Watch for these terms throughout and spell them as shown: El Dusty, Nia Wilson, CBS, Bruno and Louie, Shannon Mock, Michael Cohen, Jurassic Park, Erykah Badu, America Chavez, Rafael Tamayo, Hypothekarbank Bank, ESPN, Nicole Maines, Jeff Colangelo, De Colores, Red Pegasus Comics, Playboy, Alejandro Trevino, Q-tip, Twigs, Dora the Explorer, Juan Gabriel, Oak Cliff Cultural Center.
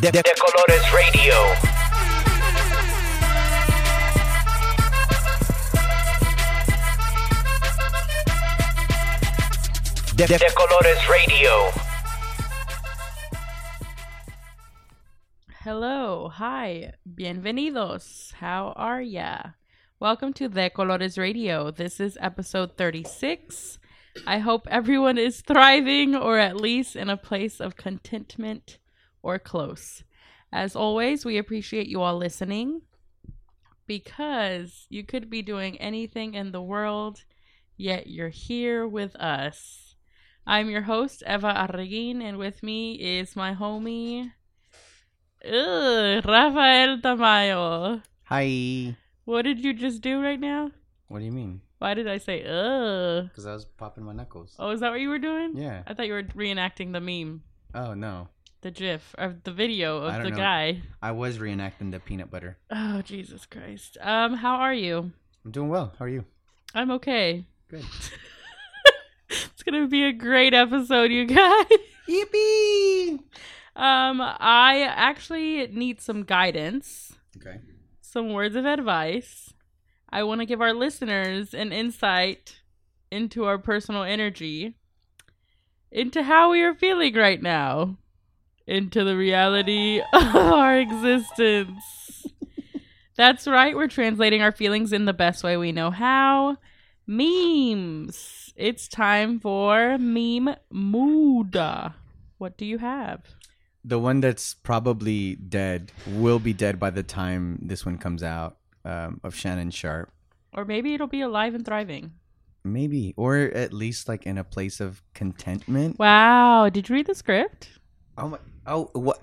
De Colores Radio. De Colores Radio. Hello, hi, bienvenidos. How are ya? Welcome to De Colores Radio. This is episode 36. I hope everyone is thriving, or at least in a place of contentment or close. As always, we appreciate you all listening, because you could be doing anything in the world, yet you're here with us. I'm your host, Eva Arreguin, and with me is my homie, Rafael Tamayo. Hi. What did you just do right now? What do you mean? Why did I say, Because I was popping my knuckles. Oh, is that what you were doing? Yeah. I thought you were reenacting the meme. Oh, no. The gif of the video of the guy. I was reenacting the peanut butter. Oh, Jesus Christ. How are you? I'm doing well. How are you? I'm okay. Good. It's going to be a great episode, you guys. Yippee! I actually need some guidance. Okay. Some words of advice. I want to give our listeners an insight into our personal energy, into how we are feeling right now, into the reality of our existence. That's right. We're translating our feelings in the best way we know how. Memes. It's time for meme mood. What do you have? The one that's probably dead will be dead by the time this one comes out. Of Shannon Sharp. Or maybe it'll be alive and thriving. Maybe. Or at least like in a place of contentment. Wow. Did you read the script? What?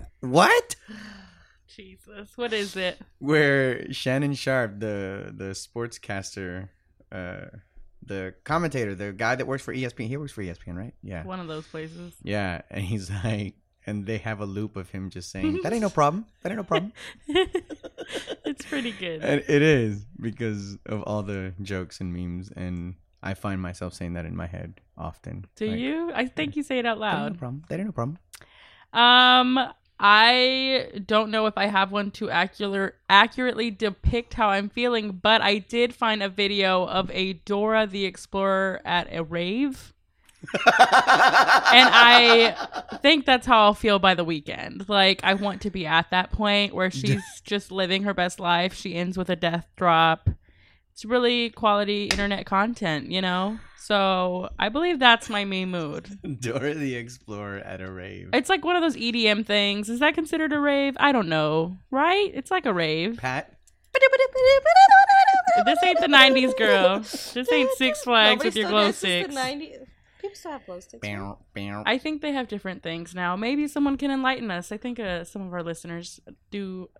Jesus. What is it? Where Shannon Sharp, the sportscaster, the commentator, the guy that works for ESPN. He works for ESPN, right? Yeah. One of those places. Yeah. And he's like, and they have a loop of him just saying, that ain't no problem. That ain't no problem. It's pretty good. And it is, because of all the jokes and memes. And I find myself saying that in my head often. Do like, you? I think you say it out loud. That ain't no problem. That ain't no problem. I don't know if I have one to accurately depict how I'm feeling, but I did find a video of a Dora the Explorer at a rave. And I think that's how I'll feel by the weekend. Like, I want to be at that point where she's just living her best life. She ends with a death drop. It's really quality internet content, you know? So I believe that's my main mood. Dora the Explorer at a rave. It's like one of those EDM things. Is that considered a rave? I don't know. Right? It's like a rave. Pat? This ain't the 90s, girl. This ain't Six Flags with your glow sticks. This is the 90s. Still have glow sticks. I think they have different things now. Maybe someone can enlighten us. I think some of our listeners do.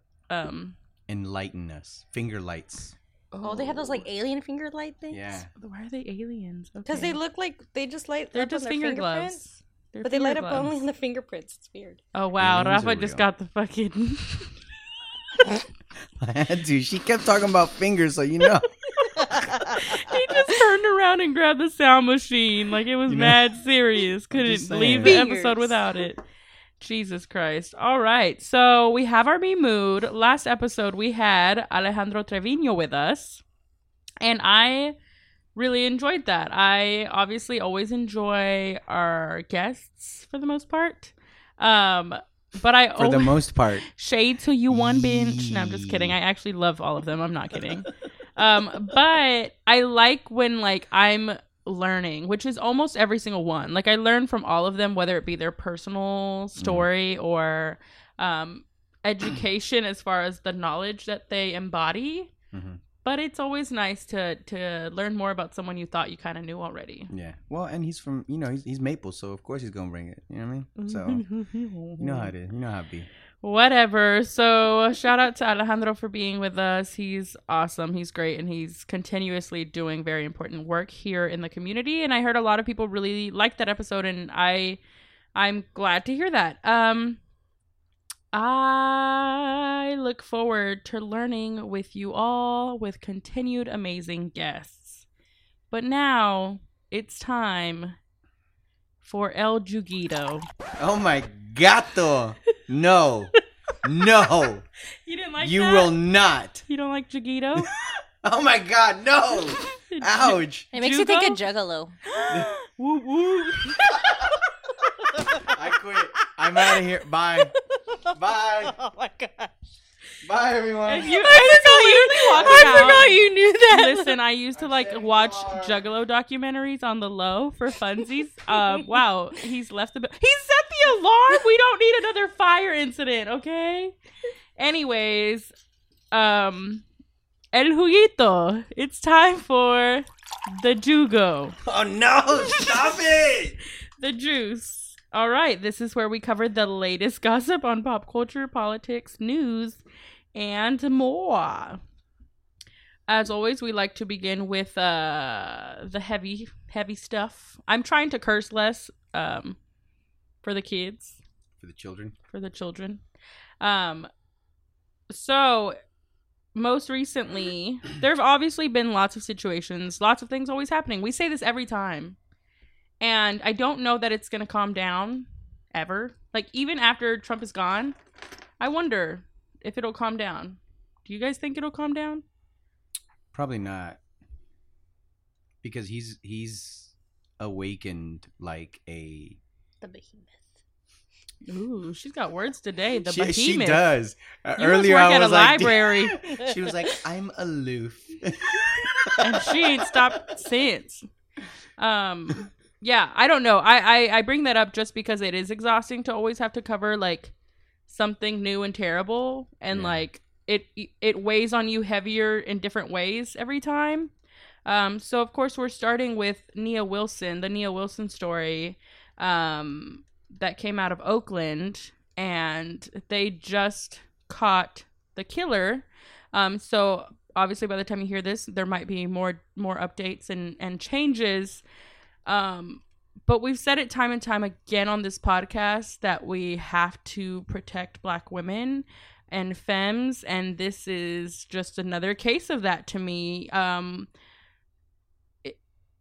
Enlighten us. Finger lights. Oh, they have those like alien finger light things? Yeah. Why are they aliens? Because they look like they just light They're up just on their finger gloves. They're but finger they light gloves. Up only in the fingerprints. It's weird. Oh, wow. Rafa just got the fucking... I had to. She kept talking about fingers, so you know. He just turned around and grabbed the sound machine like it was mad serious. Couldn't leave the episode without it. Jesus Christ. All right. So we have our meme mood. Last episode, we had Alejandro Trevino with us. And I really enjoyed that. I obviously always enjoy our guests for the most part. But I for the most part. Shade to you one bitch. No, I'm just kidding. I actually love all of them. I'm not kidding. But I like when like I'm learning, which is almost every single one. Like I learn from all of them, whether it be their personal story or education as far as the knowledge that they embody. Mm-hmm. But it's always nice to learn more about someone you thought you kind of knew already. Yeah. Well, and he's from, you know, he's Maple, so of course he's going to bring it. You know what I mean? So you know how it is. You know how it be. Whatever. So shout out to Alejandro for being with us. He's awesome. He's great. And he's continuously doing very important work here in the community. And I heard a lot of people really liked that episode. And I'm glad to hear that. I look forward to learning with you all with continued amazing guests. But now it's time for El Juguito. Oh, my gato. No. No. You didn't like that? You will not. You don't like Jigito? Oh my God, no. Ouch. It makes you think of Juggalo. Woo woo. I quit. I'm out of here. Bye. Bye. Oh my gosh. Bye, everyone. I forgot you knew that. Listen, I used to like watch Juggalo documentaries on the low for funsies. Wow, he's left the... He set the alarm. We don't need another fire incident, okay? Anyways, El Juguito. It's time for the Jugo. Oh, no. Stop it. The juice. All right, this is where we cover the latest gossip on pop culture, politics, news, and more. As always, we like to begin with the heavy stuff. I'm trying to curse less for the kids. For the children. For the children. So, most recently, there have obviously been lots of situations, lots of things always happening. We say this every time. And I don't know that it's going to calm down ever. Like, even after Trump is gone, I wonder if it'll calm down. Do you guys think it'll calm down? Probably not. Because he's awakened like a... The behemoth. Ooh, she's got words today. The behemoth. She does. Earlier I was like... You work at a library. She was like, I'm aloof. And she ain't stopped since. Yeah, I don't know. I bring that up just because it is exhausting to always have to cover like something new and terrible, and like it weighs on you heavier in different ways every time. So of course we're starting with Nia Wilson, the Nia Wilson story that came out of Oakland, and they just caught the killer. So obviously by the time you hear this, there might be more updates and changes. But we've said it time and time again on this podcast that we have to protect Black women and femmes, and this is just another case of that to me.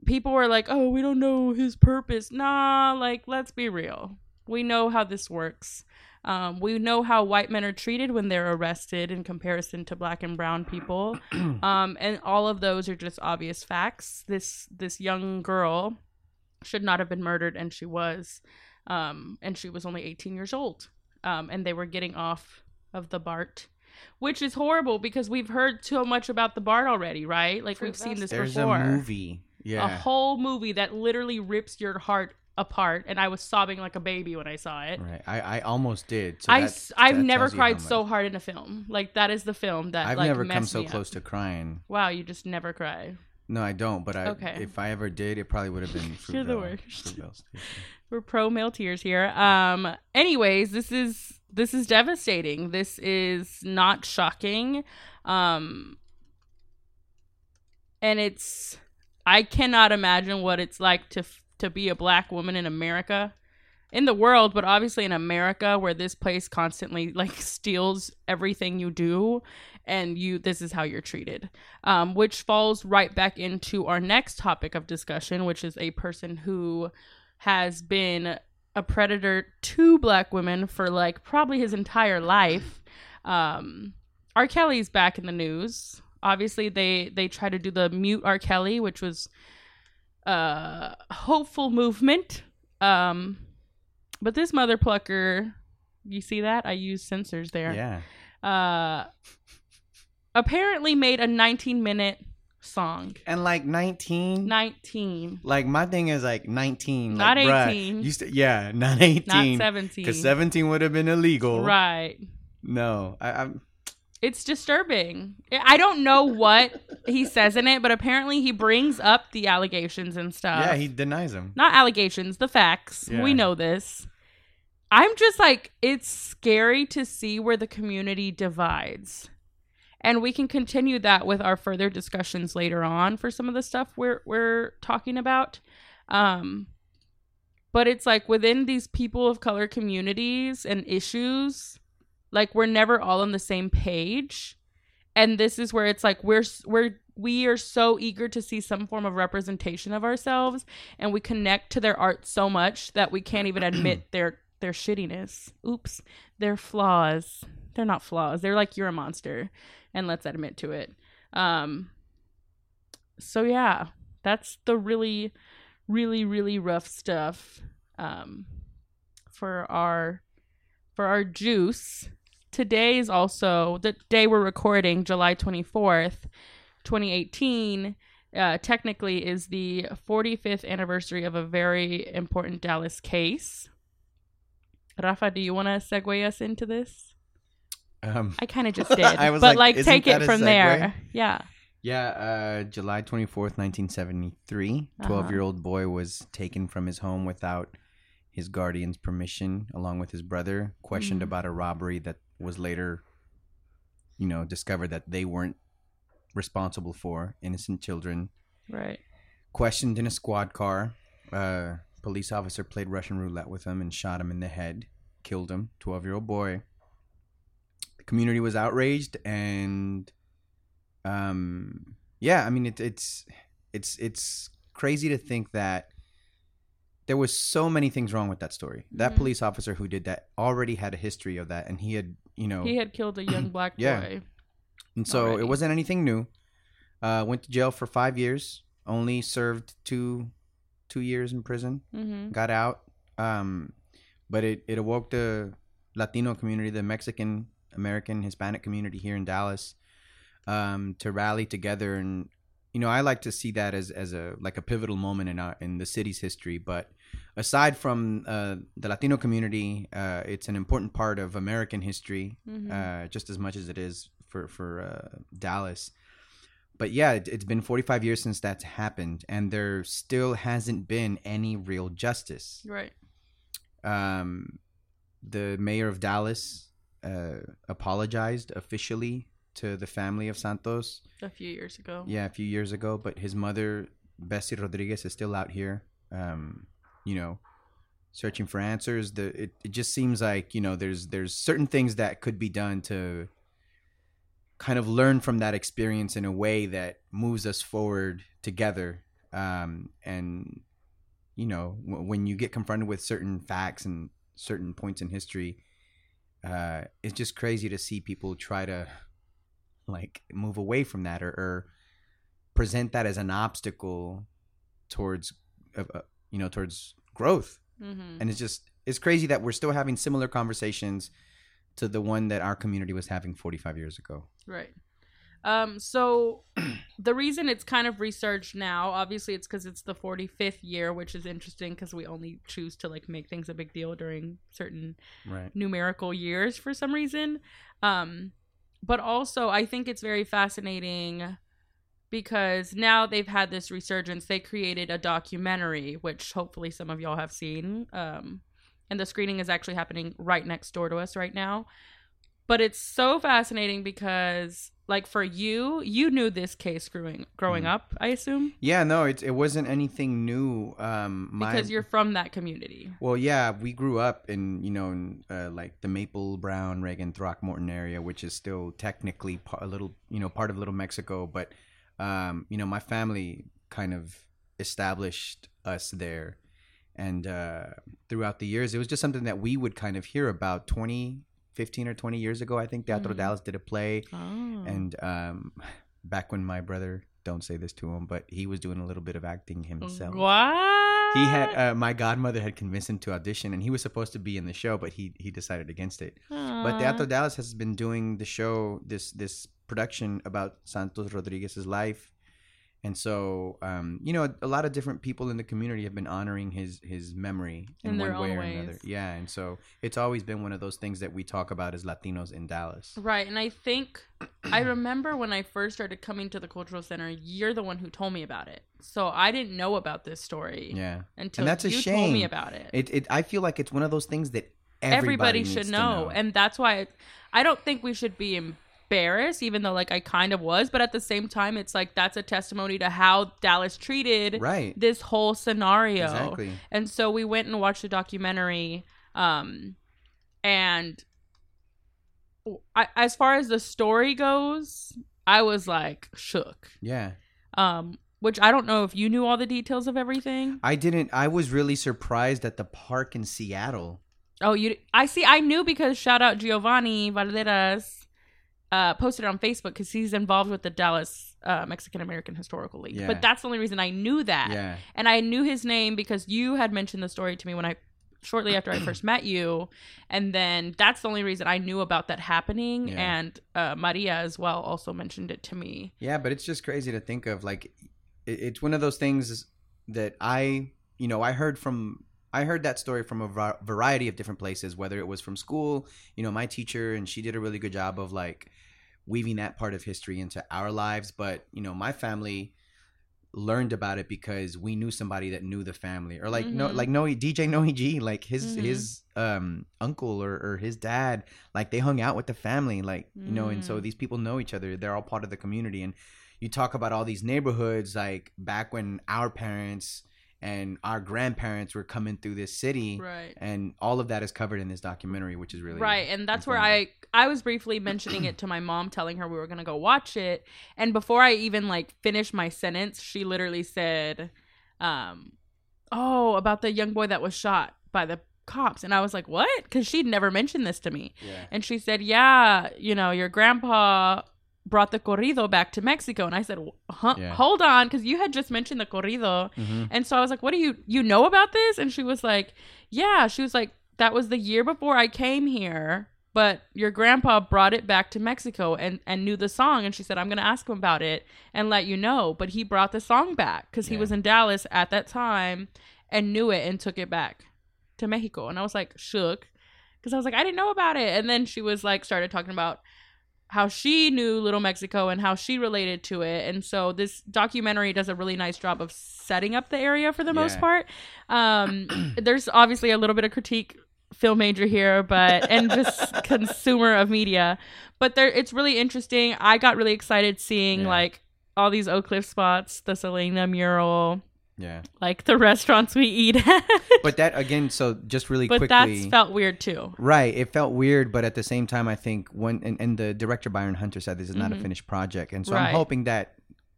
People were like, oh, we don't know his purpose. Nah, like, let's be real. We know how this works. We know how white men are treated when they're arrested in comparison to Black and brown people. And all of those are just obvious facts. This young girl should not have been murdered, and she was, and she was only 18 years old, and they were getting off of the BART, which is horrible because we've heard so much about the BART already, right? Like, we've seen this before. There's a movie, yeah, a whole movie that literally rips your heart apart, and I was sobbing like a baby when I saw it. Right, I almost did. So I've never cried so hard in a film. Like, that is the film that I've like, never come so close to crying. Wow, you just never cry. No, I don't, but if I ever did, it probably would have been Fruitvale. You're the worst. We're pro male tears here. Anyways, this is devastating. This is not shocking. And it's... I cannot imagine what it's like to be a Black woman in America, in the world, but obviously in America, where this place constantly like steals everything you do, and this is how you're treated, which falls right back into our next topic of discussion, which is a person who has been a predator to Black women for like probably his entire life. R. Kelly's back in the news. Obviously they try to do the mute R. Kelly, which was hopeful movement, but this mother plucker, you see that I use sensors there, yeah, apparently made a 19-minute song, and like 19 like my thing is like 19, not like, 18, bruh, yeah, not 18, not 17, because 17 would have been illegal, right? No, I'm it's disturbing. I don't know what he says in it, but apparently he brings up the allegations and stuff. Yeah, he denies them. Not allegations, the facts. Yeah. We know this. I'm just like, it's scary to see where the community divides. And we can continue that with our further discussions later on for some of the stuff we're talking about. But it's like within these people of color communities and issues... Like, we're never all on the same page. And this is where it's like, we are so eager to see some form of representation of ourselves. And we connect to their art so much that we can't even admit their shittiness. Oops. Their flaws. they're not flaws. They're like, you're a monster and let's admit to it. So yeah, that's the really, really, really rough stuff for our juice. Today is also the day we're recording, July 24th, 2018. Technically is the 45th anniversary of a very important Dallas case. Rafa, do you want to segue us into this? I kind of just did, but like take it from there. Yeah. Yeah. July 24th, 1973, 12-year-old boy was taken from his home without his guardian's permission, along with his brother, questioned about a robbery that was later, you know, discovered that they weren't responsible for. Innocent children. Right. Questioned in a squad car. Police officer played Russian roulette with him and shot him in the head, killed him, 12-year-old boy. The community was outraged, and yeah, I mean, it's crazy to think that there was so many things wrong with that story. That police officer who did that already had a history of that, and he had, you know, he had killed a young black boy. And so it wasn't anything new. Went to jail for 5 years, only served two years in prison, got out. But it awoke the Latino community, the Mexican American Hispanic community here in Dallas, to rally together. And, you know, I like to see that as a pivotal moment in the city's history. But aside from the Latino community, it's an important part of American history, just as much as it is for Dallas. But yeah, it's been 45 years since that's happened, and there still hasn't been any real justice. Right. The mayor of Dallas apologized officially to the family of Santos a few years ago, but his mother, Bessie Rodriguez, is still out here, you know, searching for answers. It just seems like, you know, there's certain things that could be done to kind of learn from that experience in a way that moves us forward together. And, you know, when you get confronted with certain facts and certain points in history, it's just crazy to see people try to, like, move away from that or present that as an obstacle towards, you know, towards growth. And it's crazy that we're still having similar conversations to the one that our community was having 45 years ago. Right. So the reason it's kind of resurged now, obviously, it's because it's the 45th year, which is interesting because we only choose to, like, make things a big deal during certain numerical years for some reason. But also, I think it's very fascinating because now they've had this resurgence. They created a documentary, which hopefully some of y'all have seen, and the screening is actually happening right next door to us right now. But it's so fascinating because, like, for you knew this case growing up, I assume? Yeah, no, it wasn't anything new. Because you're from that community. Well, yeah, we grew up in, you know, like the Maple, Brown, Reagan, Throckmorton area, which is still technically part of Little Mexico. But, you know, my family kind of established us there. And throughout the years, it was just something that we would kind of hear about 15 or 20 years ago. I think Teatro Dallas did a play. Oh. And back when my brother, don't say this to him, but he was doing a little bit of acting himself. What? He had, my godmother had convinced him to audition, and he was supposed to be in the show, but he decided against it. Aww. But Teatro Dallas has been doing the show, this production about Santos Rodriguez's life. And so, you know, a lot of different people in the community have been honoring his memory in one way or another. Yeah. And so it's always been one of those things that we talk about as Latinos in Dallas. Right. And I think I remember when I first started coming to the Cultural Center, you're the one who told me about it. So I didn't know about this story. Yeah. Until you told me about it. I feel like it's one of those things that everybody should know. And that's why I don't think we should be embarrassed, even though, like, I kind of was, but at the same time, it's like that's a testimony to how Dallas treated this whole scenario. Exactly. And so we went and watched a documentary, and as far as the story goes, I was, like, shook. Yeah. Which I don't know if you knew all the details of everything. I didn't. I was really surprised at the park in Seattle Oh, you! I see. I knew because shout out Giovanni Valderas posted on Facebook because he's involved with the Dallas Mexican American Historical League. Yeah. But that's the only reason I knew that. Yeah. And I knew his name because you had mentioned the story to me when I shortly after I first met you. And then that's the only reason I knew about that happening. Yeah. And Maria as well also mentioned it to me. Yeah, but it's just crazy to think of. Like, it's one of those things that I heard that story from a variety of different places, whether it was from school, my teacher, and she did a really good job of like weaving that part of history into our lives. But, my family learned about it because we knew somebody that knew the family, or like, mm-hmm. DJ Noe G, like his, mm-hmm. his uncle or his dad, like they hung out with the family, like, mm-hmm. And so these people know each other. They're all part of the community. And you talk about all these neighborhoods, like back when our parents and our grandparents were coming through this city, right? And all of that is covered in this documentary, which is really right. And that's where I was briefly mentioning it to my mom, telling her we were gonna go watch it. And before I even like finished my sentence, she literally said, "Oh, about the young boy that was shot by the cops." And I was like, "What?" Because she'd never mentioned this to me. Yeah. And she said, "Yeah, your grandpa brought the corrido back to Mexico." And I said, Hold on, because you had just mentioned the corrido. Mm-hmm. And so I was like, what do you know about this? And she was like, yeah. She was like, that was the year before I came here, but your grandpa brought it back to Mexico and knew the song. And she said, I'm going to ask him about it and let you know. But he brought the song back because he was in Dallas at that time and knew it and took it back to Mexico. And I was like, shook, because I was like, I didn't know about it. And then she was like, started talking about how she knew Little Mexico and how she related to it. And so this documentary does a really nice job of setting up the area for the most part. There's obviously a little bit of critique, film major here, but and just consumer of media. But it's really interesting. I got really excited seeing like all these Oak Cliff spots, the Selena mural. Yeah. Like the restaurants we eat at. But that again, so just really quickly. But that felt weird too. Right. It felt weird, but at the same time, I think and the director Byron Hunter said this is not a finished project. And so I'm hoping that,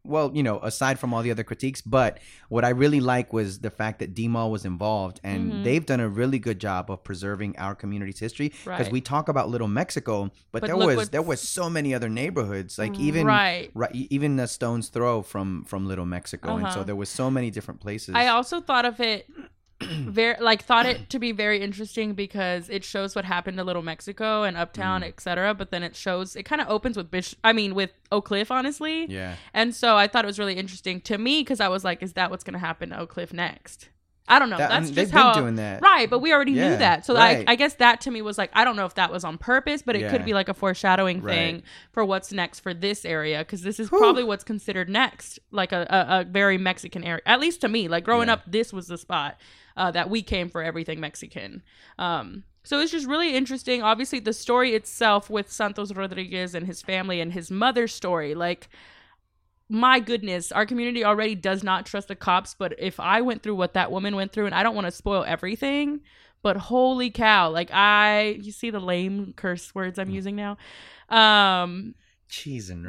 well, aside from all the other critiques, but what I really like was the fact that D-Mall was involved, and they've done a really good job of preserving our community's history, because we talk about Little Mexico, but there was so many other neighborhoods, like even a stone's throw from Little Mexico, and so there was so many different places. I also thought of it to be very interesting because it shows what happened to Little Mexico and Uptown, etc. But then it kind of opens with with Oak Cliff, honestly. Yeah. And so I thought it was really interesting to me because I was like, is that what's going to happen to Oak Cliff next? I don't know. They've been doing that. Right. But we already knew that. So I guess that to me was like, I don't know if that was on purpose, but it could be like a foreshadowing thing for what's next for this area. Because this is probably what's considered next, like a very Mexican area, at least to me. Like growing up, this was the spot that we came for everything Mexican. So it's just really interesting. Obviously, the story itself with Santos Rodriguez and his family and his mother's story, like, my goodness, our community already does not trust the cops. But if I went through what that woman went through, and I don't want to spoil everything, but holy cow, like you see the lame curse words I'm using now. Cheese and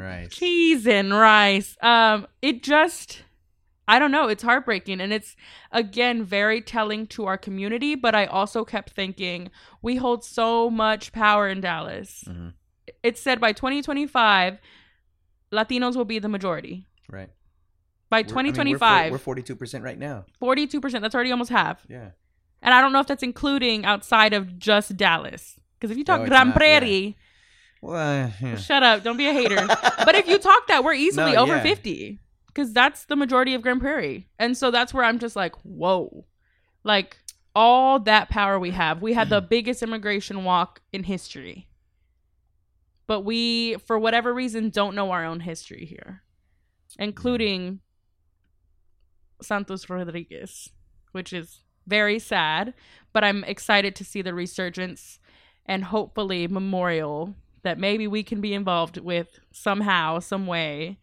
rice. It just, I don't know. It's heartbreaking. And it's, again, very telling to our community. But I also kept thinking, we hold so much power in Dallas. Mm-hmm. It's said by 2025, Latinos will be the majority. Right. By 2025. We're 42% right now. 42%. That's already almost half. Yeah. And I don't know if that's including outside of just Dallas. Because if you talk Gran Prairie. Yeah. Well, yeah. Shut up. Don't be a hater. But if you talk that, we're easily over 50. Because that's the majority of Gran Prairie. And so that's where I'm just like, whoa. Like, all that power we have. We had the biggest immigration walk in history. But we, for whatever reason, don't know our own history here, including Santos Rodriguez, which is very sad. But I'm excited to see the resurgence and hopefully memorial that maybe we can be involved with somehow, some way.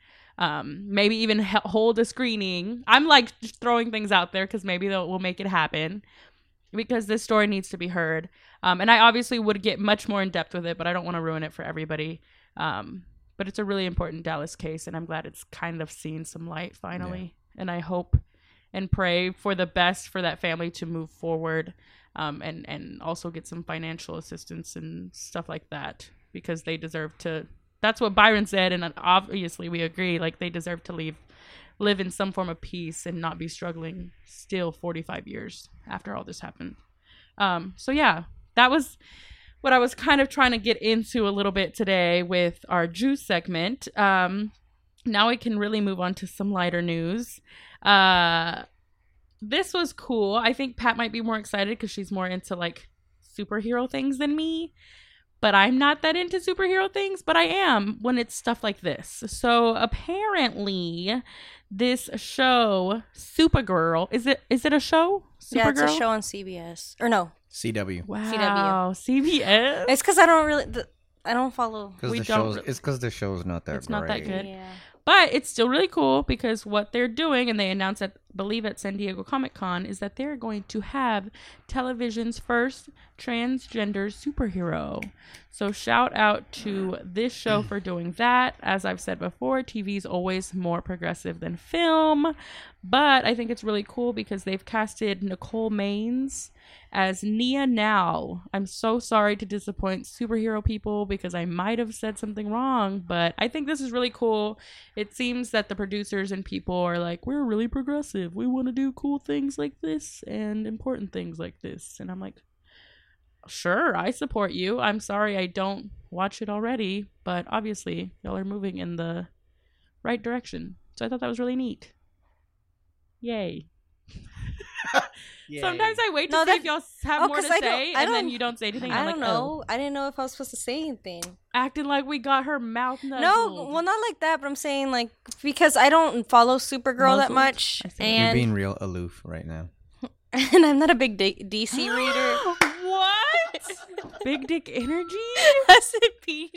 Maybe even hold a screening. I'm like throwing things out there because maybe we'll make it happen. Because this story needs to be heard. And I obviously would get much more in depth with it, but I don't want to ruin it for everybody. But it's a really important Dallas case, and I'm glad it's kind of seen some light finally. Yeah. And I hope and pray for the best for that family to move forward and also get some financial assistance and stuff like that, because they deserve to. That's what Byron said, and obviously we agree. Like, they deserve to live in some form of peace and not be struggling still 45 years after all this happened. So yeah, that was what I was kind of trying to get into a little bit today with our juice segment. Now we can really move on to some lighter news. This was cool. I think Pat might be more excited because she's more into like superhero things than me. But I'm not that into superhero things, but I am when it's stuff like this. So apparently this show, Supergirl, is it a show? Supergirl? Yeah, it's a show on CBS. Or no. CW. Wow. CW. CBS? It's because I don't follow. It's because the show's not that great. It's not that good. Yeah. But it's still really cool because what they're doing, and they announced, at San Diego Comic-Con, is that they're going to have television's first transgender superhero. So shout out to this show for doing that. As I've said before, TV's always more progressive than film. But I think it's really cool because they've casted Nicole Maines as Nia now. I'm so sorry to disappoint superhero people because I might have said something wrong, but I think this is really cool. It seems that the producers and people are like, we're really progressive. We want to do cool things like this and important things like this. And I'm like, sure, I support you. I'm sorry I don't watch it already, but obviously y'all are moving in the right direction. So I thought that was really neat. Yay. Yay. Sometimes I wait to see if y'all have more to say, and then you don't say anything. I don't know. I didn't know if I was supposed to say anything. Acting like we got her mouth nuzzled. No, well, not like that, but I'm saying, like, because I don't follow Supergirl that much. And you're being real aloof right now. And I'm not a big DC reader. What? Big dick energy? That's it, DC.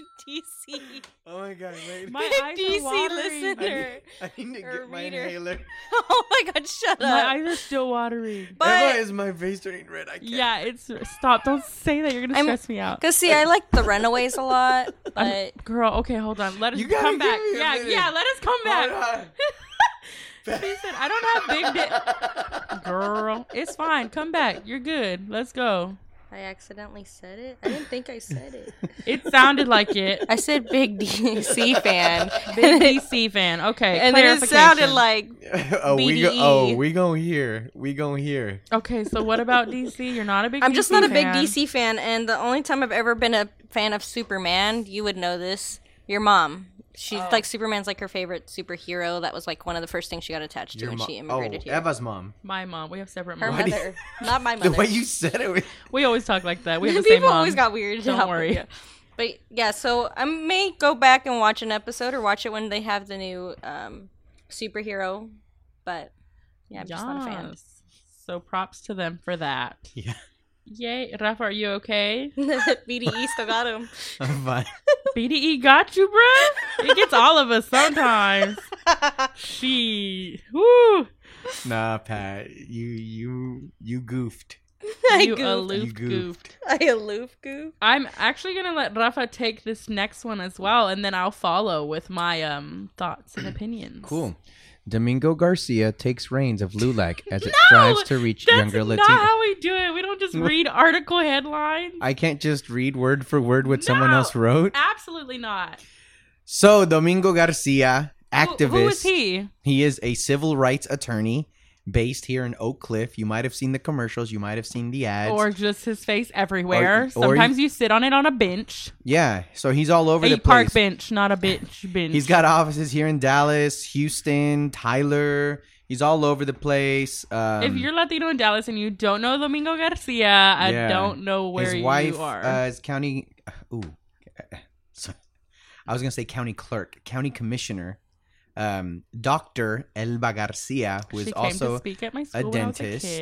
Oh my god, wait. My eyes DC are listener. I need to get my inhaler. Oh my god, shut up. My eyes are still watery. But is my face turning red? I can't. Yeah, it's stop. Don't say that. You're gonna stress me out. Cause see, I like the Runaways a lot. But girl, okay, hold on. Let us come back. Yeah, let us come back. She said, I don't have big dick. Girl, it's fine. Come back. You're good. Let's go. I accidentally said it. I didn't think I said it. It sounded like it. I said big DC fan. Big DC fan. Okay. And then it sounded like we gonna hear. Okay, so what about DC? You're not a big DC fan. I'm just not a big DC fan, and the only time I've ever been a fan of Superman, you would know this, your mom. She's like, Superman's like her favorite superhero. That was like one of the first things she got attached to when she immigrated here. Eva's mom. My mom. We have separate moms. Her mother. Not my mother. The way you said it. We always talk like that. We have the same mom. People always got weird. Don't worry. Yeah. But yeah, so I may go back and watch an episode or watch it when they have the new superhero. But yeah, I'm just not a fan. So props to them for that. Yeah. Yay. Rafa, are you okay? BDE still got him. I'm fine. BDE got you, bro. It gets all of us sometimes. She. Woo. Nah, Pat. You goofed. I aloof goofed. I'm actually going to let Rafa take this next one as well, and then I'll follow with my thoughts and opinions. Cool. Domingo Garcia takes reins of LULAC as it strives to reach younger Latinos. That's not how we do it. We don't just read article headlines. I can't just read word for word what someone else wrote. Absolutely not. So Domingo Garcia, activist. Who is he? He is a civil rights attorney based here in Oak Cliff. You might have seen the commercials. You might have seen the ads. Or just his face everywhere. Or sometimes you sit on it on a bench. Yeah. So he's all over the place. Park bench, not a bench. He's got offices here in Dallas, Houston, Tyler. He's all over the place. If you're Latino in Dallas and you don't know Domingo Garcia, I don't know where you are. His wife is county... Ooh. I was going to say county clerk. County commissioner. Dr. Elba Garcia, who is also a dentist,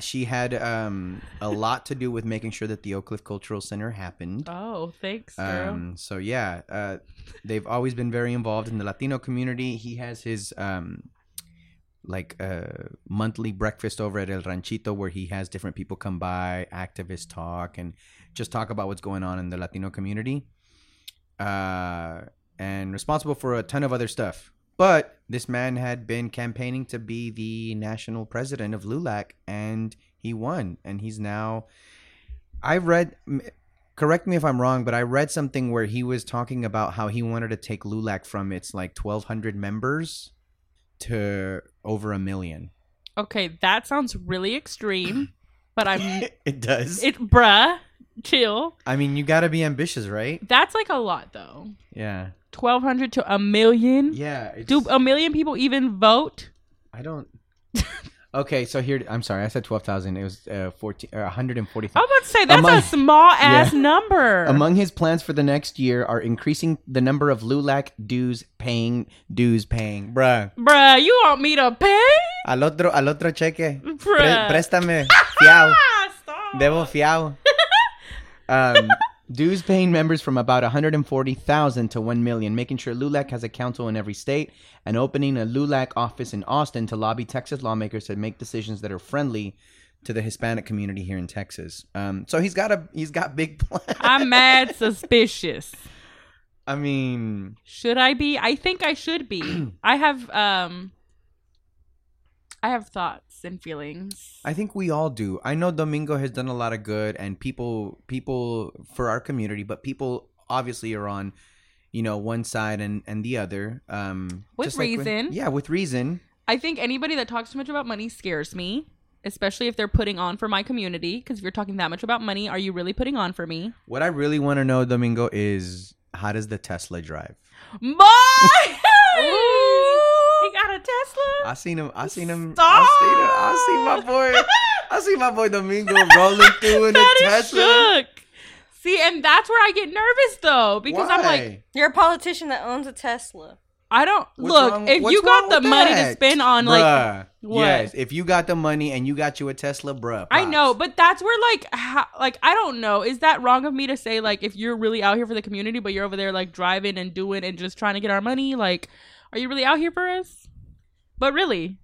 she had a lot to do with making sure that the Oak Cliff Cultural Center happened. Oh, thanks, girl. So yeah, they've always been very involved in the Latino community. He has his monthly breakfast over at El Ranchito, where he has different people come by, activists talk, and just talk about what's going on in the Latino community. And responsible for a ton of other stuff. But this man had been campaigning to be the national president of LULAC, and He won, and he's now. I read, correct me if I'm wrong, but I read something where he was talking about how he wanted to take LULAC from its like 1,200 members to over 1 million. Okay, that sounds really extreme, but I'm. It does. It, bruh, chill. I mean, you gotta be ambitious, right? That's like a lot, though. Yeah. 1,200 to 1 million. Yeah. It's... Do 1 million people even vote? I don't. Okay, so here, I'm sorry, I said 12,000. It was 140,000. I was about to say, that's a small-ass number. Among his plans for the next year are increasing the number of LULAC dues paying. Bruh. Bruh, you want me to pay? Al otro cheque. Bruh. Préstame. Fiao. Stop. Debo fiao. Dues paying members from about 140,000 to 1 million, making sure LULAC has a council in every state, and opening a LULAC office in Austin to lobby Texas lawmakers to make decisions that are friendly to the Hispanic community here in Texas. So he's got big plans. I'm mad suspicious. I mean, should I be? I think I should be. I have thoughts and feelings. I think we all do. I know Domingo has done a lot of good, and people for our community, but people obviously are on, you know, one side and the other. With reason. Like with reason. I think anybody that talks too much about money scares me, especially if they're putting on for my community, because if you're talking that much about money, are you really putting on for me? What I really want to know, Domingo, is how does the Tesla drive? He got a Tesla. I seen him. Stop. I see my boy Domingo rolling through in that a Tesla. Shook. See, and that's where I get nervous though, because why? I'm like, you're a politician that owns a Tesla. I don't if you got the money to spend on like what? Yes, if you got the money and you got you a Tesla, bruh. Pops. I know, but that's where I don't know. Is that wrong of me to say like if you're really out here for the community, but you're over there like driving and doing and just trying to get our money, like? Are you really out here for us? But really.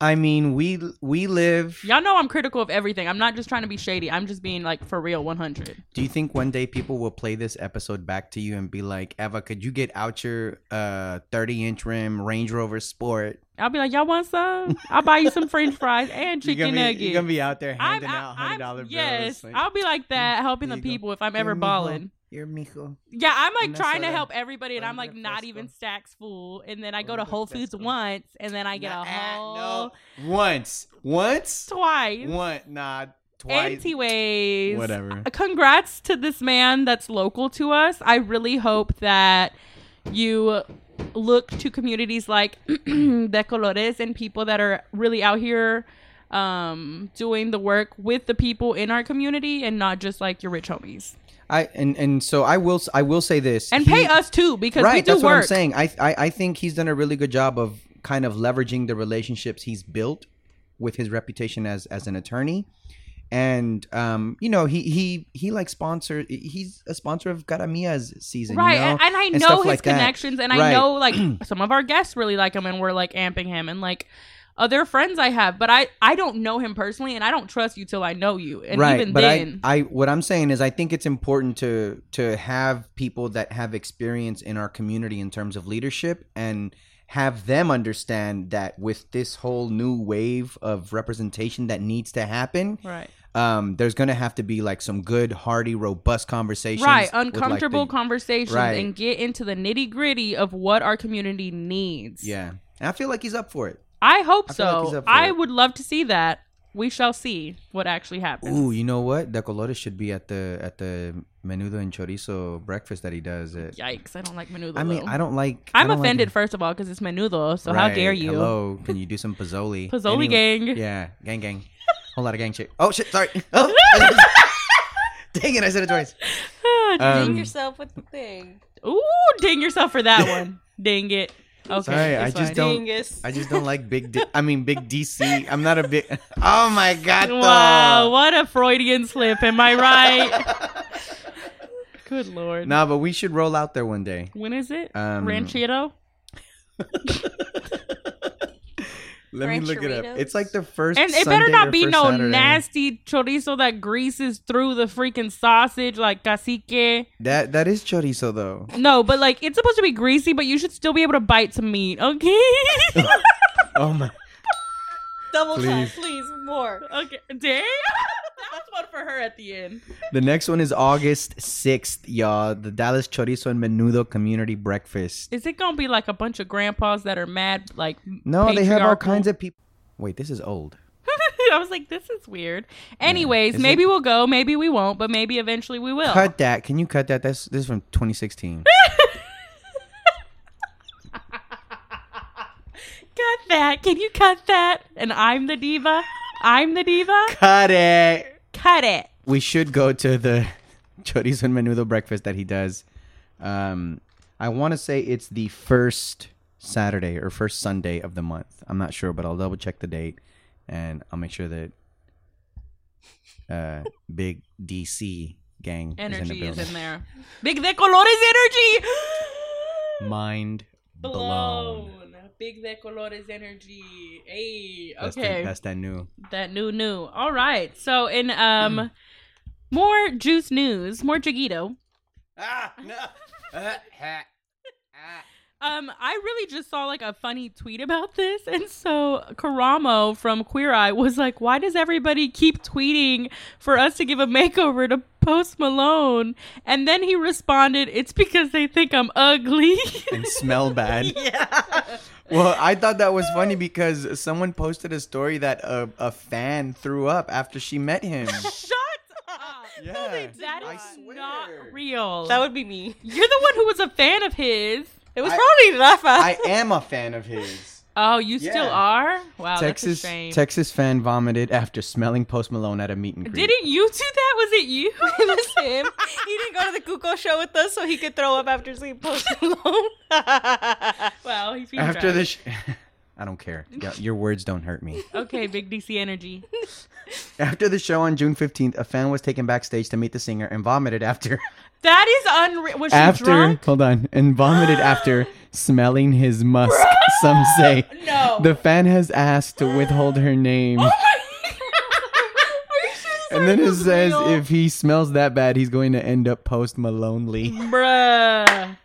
I mean, we live. Y'all know I'm critical of everything. I'm not just trying to be shady. I'm just being like for real 100. Do you think one day people will play this episode back to you and be like, Eva, could you get out your 30-inch rim Range Rover Sport? I'll be like, y'all want some? I'll buy you some French fries and chicken nuggets. You're going to be out there handing out $100 bills. Yes, like, I'll be like that, helping the people if I'm ever balling. You're mijo. Yeah, I'm like trying to help everybody, and I'm like not even stacks full. And then I go to Whole Foods once, and then I get a whole. No. Once? Twice. Twice. Anyways. Whatever. Congrats to this man that's local to us. I really hope that you look to communities like De Colores and people that are really out here doing the work with the people in our community and not just like your rich homies. So I will say this, and pay us too, because we do work. That's what I'm saying. I think he's done a really good job of kind of leveraging the relationships he's built with his reputation as an attorney, and you know he like sponsor. He's a sponsor of Garamia's season, right? You know? And I know his like connections, and I know like some of our guests really like him, and we're like amping him, and like. Other friends I have, but I don't know him personally, and I don't trust you till I know you. And right, even but then, what I'm saying is I think it's important to have people that have experience in our community in terms of leadership and have them understand that with this whole new wave of representation that needs to happen, right? There's going to have to be like some good, hearty, robust conversations. Right. Uncomfortable conversations and get into the nitty gritty of what our community needs. Yeah. And I feel like he's up for it. I hope so. Like I would love to see that. We shall see what actually happens. Ooh, you know what? De Colores should be at the menudo and chorizo breakfast that he does. Yikes! I don't like menudo. I mean, I'm offended first of all because it's menudo. So how dare you? Hello, can you do some pozole? Pozole gang. Yeah, gang. Whole lot of gang shit. Oh shit! Sorry. Oh, dang it! I said it twice. Ding yourself with the thing. Ooh, ding yourself for that one. Ding it. Okay, sorry, I just don't like big DC. I'm not a big. Oh my god! Wow, what a Freudian slip. Am I right? Good lord. Nah, but we should roll out there one day. When is it? Ranchito. Let me look it up. It's like the first. And it better not be no Saturday. Nasty chorizo that greases through the freaking sausage, like cacique. That is chorizo though. No, but like it's supposed to be greasy, but you should still be able to bite some meat, okay? Oh my. Double please. Time, please, more. Okay, damn. That's one for her at the end. The next one is August 6th, y'all. The Dallas Chorizo and Menudo Community Breakfast. Is it going to be like a bunch of grandpas that are mad? Like, no, patriarchal? They have all kinds of people. Wait, this is old. I was like, this is weird. Anyways, yeah. Maybe we'll go. Maybe we won't. But maybe eventually we will. Cut that. Can you cut that? This is from 2016. Cut that. Can you cut that? And I'm the diva. I'm the diva. Cut it. Cut it. We should go to the Chorizo and Menudo breakfast that he does. I want to say it's the first Saturday or first Sunday of the month. I'm not sure, but I'll double check the date. And I'll make sure that Big DC gang energy is in there. Big De Colores energy. Mind blown. Big De Colores energy. Hey, okay. That's that new. That new. All right. So in more juice news, more Chiquito. Ah, no. I really just saw like a funny tweet about this. And so Karamo from Queer Eye was like, why does everybody keep tweeting for us to give a makeover to Post Malone? And then he responded, it's because they think I'm ugly. And smell bad. Yeah. Well, I thought that was funny because someone posted a story that a fan threw up after she met him. Shut up. Yeah. No, that is not real. That would be me. You're the one who was a fan of his. It was probably Rafa. I am a fan of his. Oh, you still are? Wow, that's a shame. Texas fan vomited after smelling Post Malone at a meet and greet. Didn't you do that? Was it you? It was him. He didn't go to the Cuco show with us so he could throw up after seeing Post Malone. Well, he's being after the I don't care. Your words don't hurt me. Okay, big DC energy. After the show on June 15th, a fan was taken backstage to meet the singer and vomited after... That is unreal. Was she drunk? Hold on. And vomited after smelling his musk, some say. No. The fan has asked to withhold her name. Oh my God. Are you sure? And then it says real? If he smells that bad, he's going to end up Post Malone-ly. Bruh.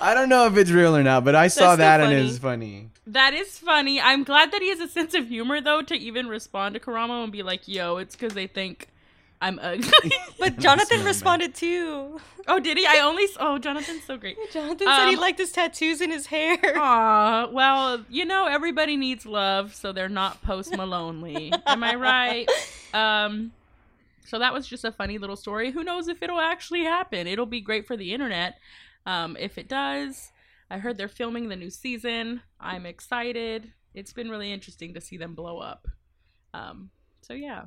I don't know if it's real or not, but I saw that and it's funny. That is funny. I'm glad that he has a sense of humor, though, to even respond to Karamo and be like, yo, it's because they think I'm ugly. But Jonathan responded too. Oh, did he? Jonathan's so great. Jonathan said he liked his tattoos and his hair. Aw, well, everybody needs love, so they're not Post Malone-ly. Am I right? So that was just a funny little story. Who knows if it'll actually happen? It'll be great for the internet. If it does, I heard they're filming the new season. I'm excited. It's been really interesting to see them blow up. So yeah.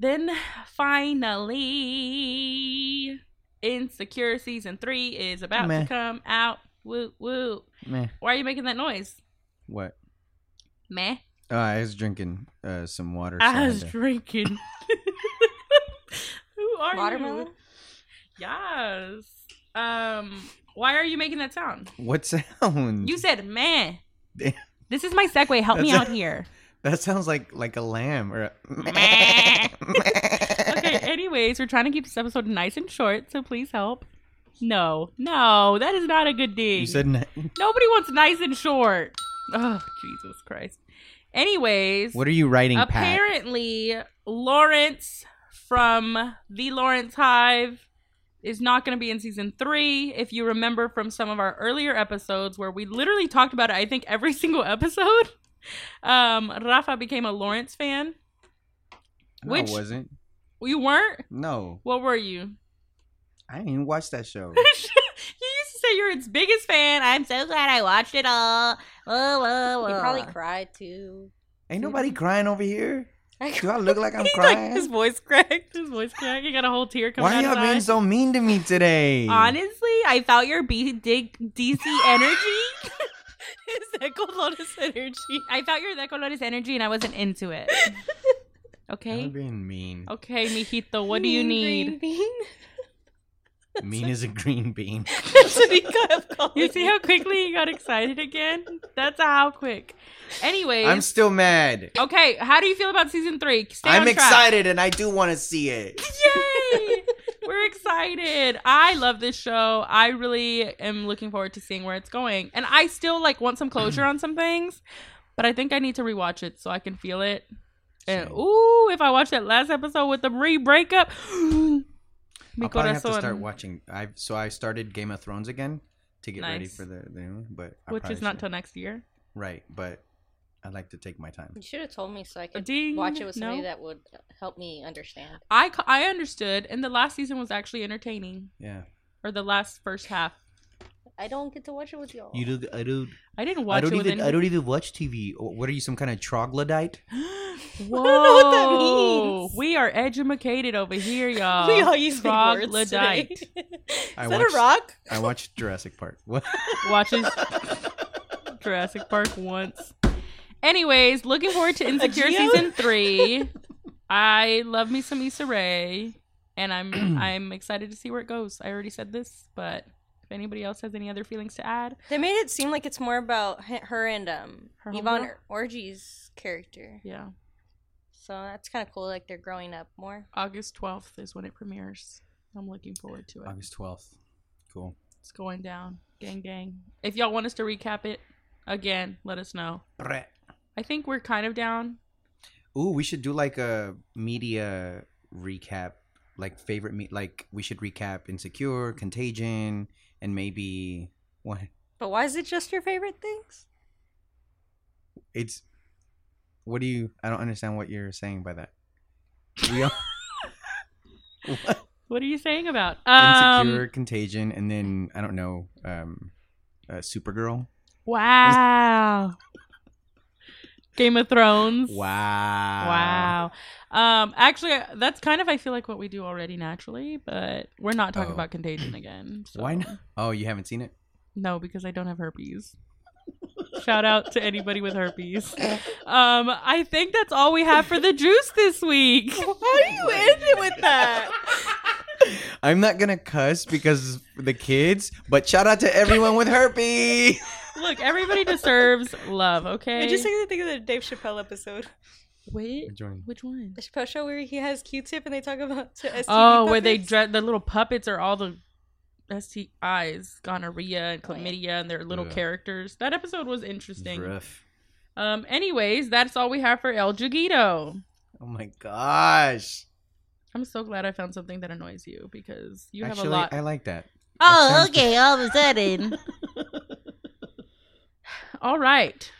Then finally, Insecure season 3 is about to come out. Woo woo. Meh. Why are you making that noise? What? Meh. Oh, I was drinking some water. I was drinking. Who are Watermelon? You? Yes. Why are you making that sound? What sound? You said meh. This is my segue. Help me out here. That sounds like a lamb or a meh. Okay, anyways, we're trying to keep this episode nice and short, so please help. No, that is not a good thing. You said nobody wants nice and short. Oh, Jesus Christ. Anyways. What are you writing, apparently, Pat? Lawrence from the Lawrence Hive is not going to be in season 3. If you remember from some of our earlier episodes where we literally talked about it, I think every single episode, Rafa became a Lawrence fan. No, I wasn't. You weren't? No. What were you? I didn't even watch that show. You used to say you're its biggest fan. I'm so glad I watched it all. Whoa. You probably cried too. Ain't nobody crying over here. Do I look like I'm crying? Like, his voice cracked. He got a whole tear coming out. Why are y'all being so mean to me today? Honestly, I felt your DC energy. His De Colores energy. I felt your De Colores energy and I wasn't into it. Okay? I'm being mean. Okay, mijito, what do you need? Green bean? Mean is a green bean. You see how quickly he got excited again? That's how quick. Anyways. I'm still mad. Okay, how do you feel about season 3? I'm excited and I do want to see it. Yay! We're excited. I love this show. I really am looking forward to seeing where it's going. And I still want some closure on some things. But I think I need to rewatch it so I can feel it. And ooh, if I watch that last episode with the re-breakup, I'll probably have to start watching. I started Game of Thrones again to get ready for the but which is not till next year, right? But I'd like to take my time. You should have told me so I could watch it with somebody that would help me understand. I understood, and the last season was actually entertaining. Yeah, or the last first half. I don't get to watch it with y'all. You do. I don't even watch TV. What are you, some kind of troglodyte? Whoa. I don't know what that means. We are edumacated over here, y'all. We all use troglodyte. Is that a rock? I watched Jurassic Park. What? Watches Jurassic Park once. Anyways, looking forward to Insecure season 3. I love me some Issa Rae, and I'm excited to see where it goes. I already said this, but if anybody else has any other feelings to add. They made it seem like it's more about her and her Yvonne Orji's character. Yeah. So that's kind of cool. Like, they're growing up more. August 12th is when it premieres. I'm looking forward to it. August 12th. Cool. It's going down. Gang, gang. If y'all want us to recap it again, let us know. Breh. I think we're kind of down. Ooh, we should do like a media recap. Like, favorite media. Like, we should recap Insecure, Contagion. And maybe what? But why is it just your favorite things? It's I don't understand what you're saying by that. What are you saying about? Insecure, Contagion, and then I don't know, Supergirl. Wow. Game of Thrones. Wow. Actually, that's kind of, I feel like, what we do already naturally, but we're not talking about Contagion again. So. Why not? Oh, you haven't seen it? No, because I don't have herpes. Shout out to anybody with herpes. I think that's all we have for the juice this week. How do you end it with that? I'm not going to cuss because the kids, but shout out to everyone with herpes. Look, everybody deserves love, okay? Did you say anything of the Dave Chappelle episode? Wait, which one? The Chappelle Show where he has Q-tip and they talk about STD puppets. Where they the little puppets are all the STIs, gonorrhea and chlamydia, and their little characters. That episode was interesting. Rough. Anyways, that's all we have for El Juguito. Oh my gosh. I'm so glad I found something that annoys you because you have a lot. I like that. Oh, okay. All of a sudden. All right.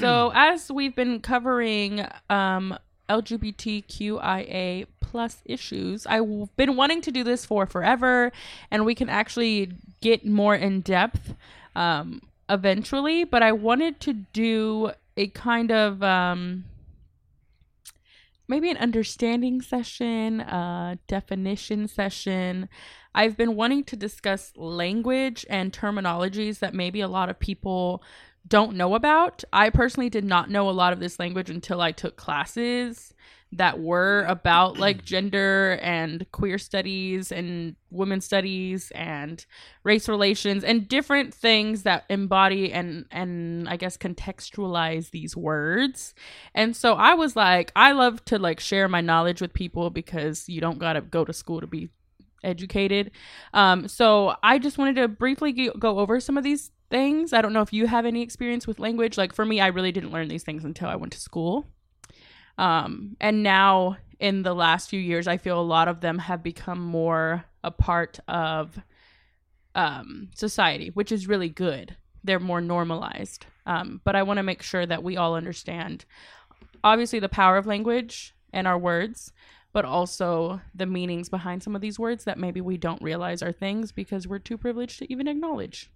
So as we've been covering LGBTQIA plus issues, I've been wanting to do this for forever, and we can actually get more in depth eventually. But I wanted to do a kind of maybe an understanding session, definition session. I've been wanting to discuss language and terminologies that maybe a lot of people don't know about. I personally did not know a lot of this language until I took classes that were about like gender and queer studies and women's studies and race relations and different things that embody and I guess contextualize these words. And so I was like, I love to like share my knowledge with people because you don't gotta go to school to be educated. So I just wanted to briefly go over some of these things. I don't know if you have any experience with language. Like for me, I really didn't learn these things until I went to school. And now in the last few years, I feel a lot of them have become more a part of society, which is really good. They're more normalized. But I want to make sure that we all understand, obviously, the power of language and our words, but also the meanings behind some of these words that maybe we don't realize are things because we're too privileged to even acknowledge,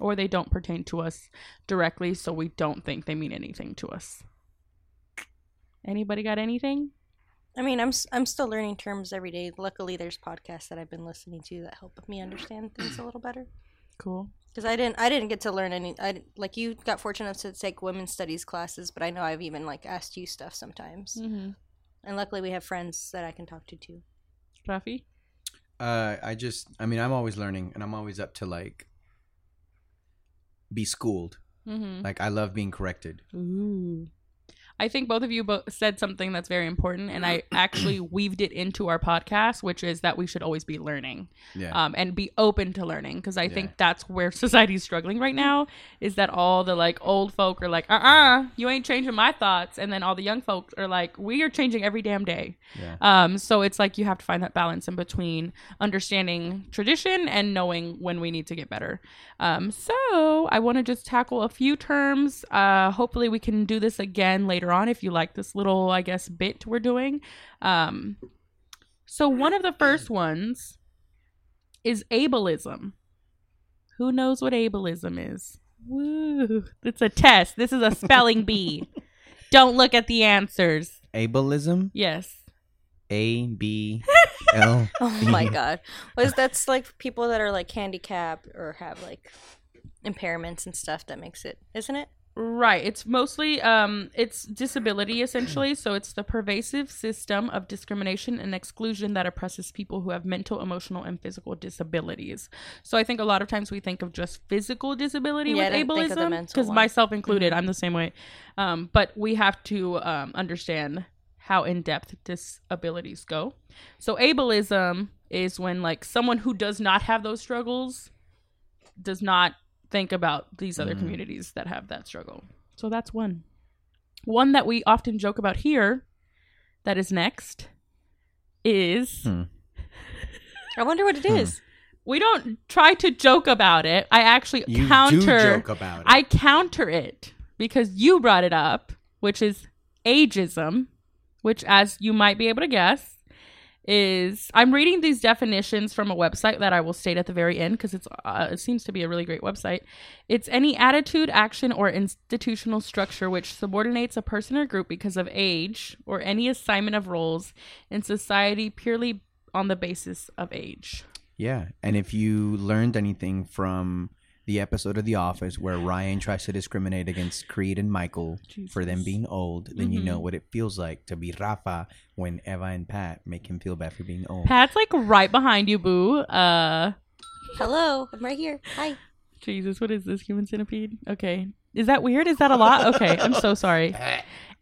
or they don't pertain to us directly, so we don't think they mean anything to us. Anybody got anything? I mean, I'm still learning terms every day. Luckily, there's podcasts that I've been listening to that help me understand things a little better. Cool. Because I didn't get to learn any. Like you got fortunate enough to take women's studies classes, but I know I've even like asked you stuff sometimes. Mm-hmm. And luckily, we have friends that I can talk to too. Rafi? I'm always learning, and I'm always up to like be schooled. Mm-hmm. Like I love being corrected. Ooh. I think both of you said something that's very important, and I actually weaved it into our podcast, which is that we should always be learning, and be open to learning, because I think that's where society's struggling right now, is that all the like old folk are like, you ain't changing my thoughts, and then all the young folks are like, we are changing every damn day. So it's like you have to find that balance in between understanding tradition and knowing when we need to get better. So I want to just tackle a few terms. Hopefully we can do this again later on if you like this little, I guess, bit we're doing. So one of the first ones is ableism. Who knows what ableism is? Woo! It's a test. This is a spelling bee. Don't look at the answers. Ableism? Yes. ABL. Oh my God. That's like people that are like handicapped or have like impairments and stuff that makes it, isn't it? Right. It's mostly it's disability, essentially. So it's the pervasive system of discrimination and exclusion that oppresses people who have mental, emotional, and physical disabilities. So I think a lot of times we think of just physical disability with ableism, because myself included, I'm the same way. But we have to understand how in-depth disabilities go. So ableism is when like someone who does not have those struggles does not think about these other communities that have that struggle. So that's one that we often joke about here. That is next is I wonder what it is. We don't try to joke about it. I actually I counter it because you brought it up, which is ageism, which, as you might be able to guess, is I'm reading these definitions from a website that I will state at the very end because it seems to be a really great website. It's any attitude, action, or institutional structure which subordinates a person or group because of age or any assignment of roles in society purely on the basis of age. Yeah, and if you learned anything from the episode of The Office where Ryan tries to discriminate against Creed and Michael for them being old, then you know what it feels like to be Rafa when Eva and Pat make him feel bad for being old. Pat's like right behind you, boo. Hello, I'm right here. Hi. Jesus, what is this, human centipede? Okay. Is that weird? Is that a lot? Okay, I'm so sorry.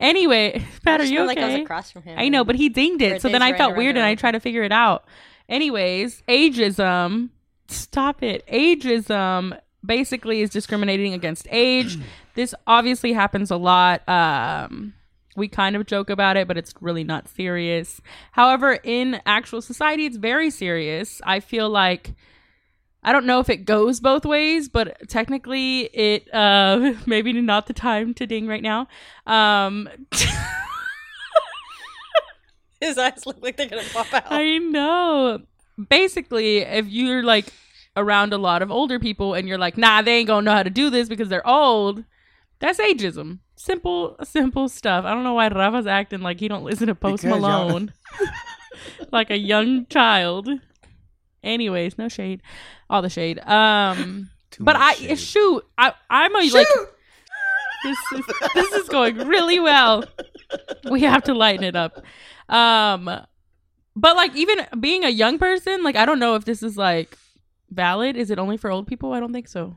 Anyway, Pat, are you okay? I was across from him. I know, but he dinged it, so then I felt weird and I tried to figure it out. Anyways, ageism. Stop it. Ageism basically is discriminating against age. This obviously happens a lot. We kind of joke about it, but it's really not serious. However, in actual society, it's very serious. I feel like, I don't know if it goes both ways, but technically it, maybe not the time to ding right now. His eyes look like they're going to pop out. I know. Basically, if you're like around a lot of older people and you're like, nah, they ain't gonna know how to do this because they're old, that's ageism. Simple stuff. I don't know why Rafa's acting like he don't listen to Post Malone like a young child. Anyways, no shade, all the shade. But I shade. Shoot, I'm a shoot! Like this is going really well. We have to lighten it up. But like even being a young person, like I don't know if this is like valid. Is it only for old people? I don't think so,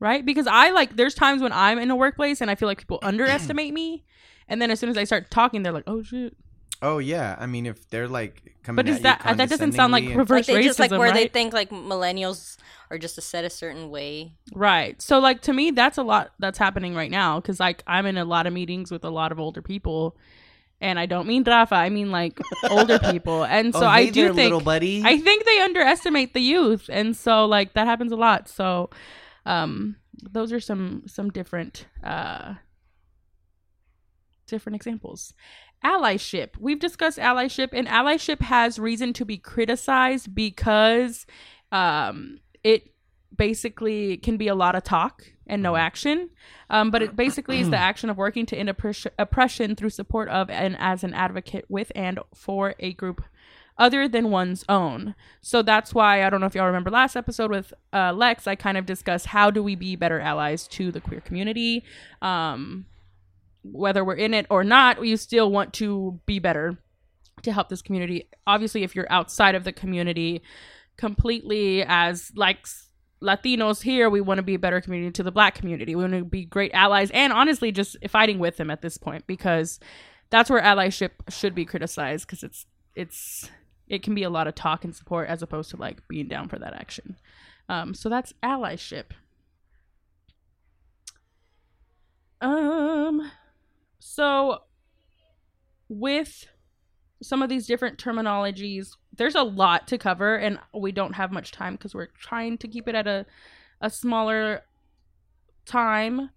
right? Because I like there's times when I'm in a workplace and I feel like people underestimate me, and then as soon as I start talking, they're like, oh shit. Oh yeah, I mean if they're like coming, but is that doesn't sound like reverse racism, just like where they think like millennials are just set a certain way, right? So like to me that's a lot that's happening right now because like I'm in a lot of meetings with a lot of older people. And I don't mean Rafa. I mean like older people. And so I do think, buddy. I think they underestimate the youth. And so like that happens a lot. So those are some different examples. Allyship. We've discussed allyship, and allyship has reason to be criticized because it basically can be a lot of talk and no action, but it basically is the action of working to end oppression through support of and as an advocate with and for a group other than one's own. So that's why, I don't know if y'all remember last episode with Lex, I kind of discussed how do we be better allies to the queer community. Whether we're in it or not, you still want to be better to help this community. Obviously, if you're outside of the community completely as like Latinos here, we want to be a better community to the Black community. We want to be great allies and honestly just fighting with them at this point, because that's where allyship should be criticized, because it can be a lot of talk and support as opposed to like being down for that action. So that's allyship. So with some of these different terminologies, there's a lot to cover, and we don't have much time because we're trying to keep it at a smaller time.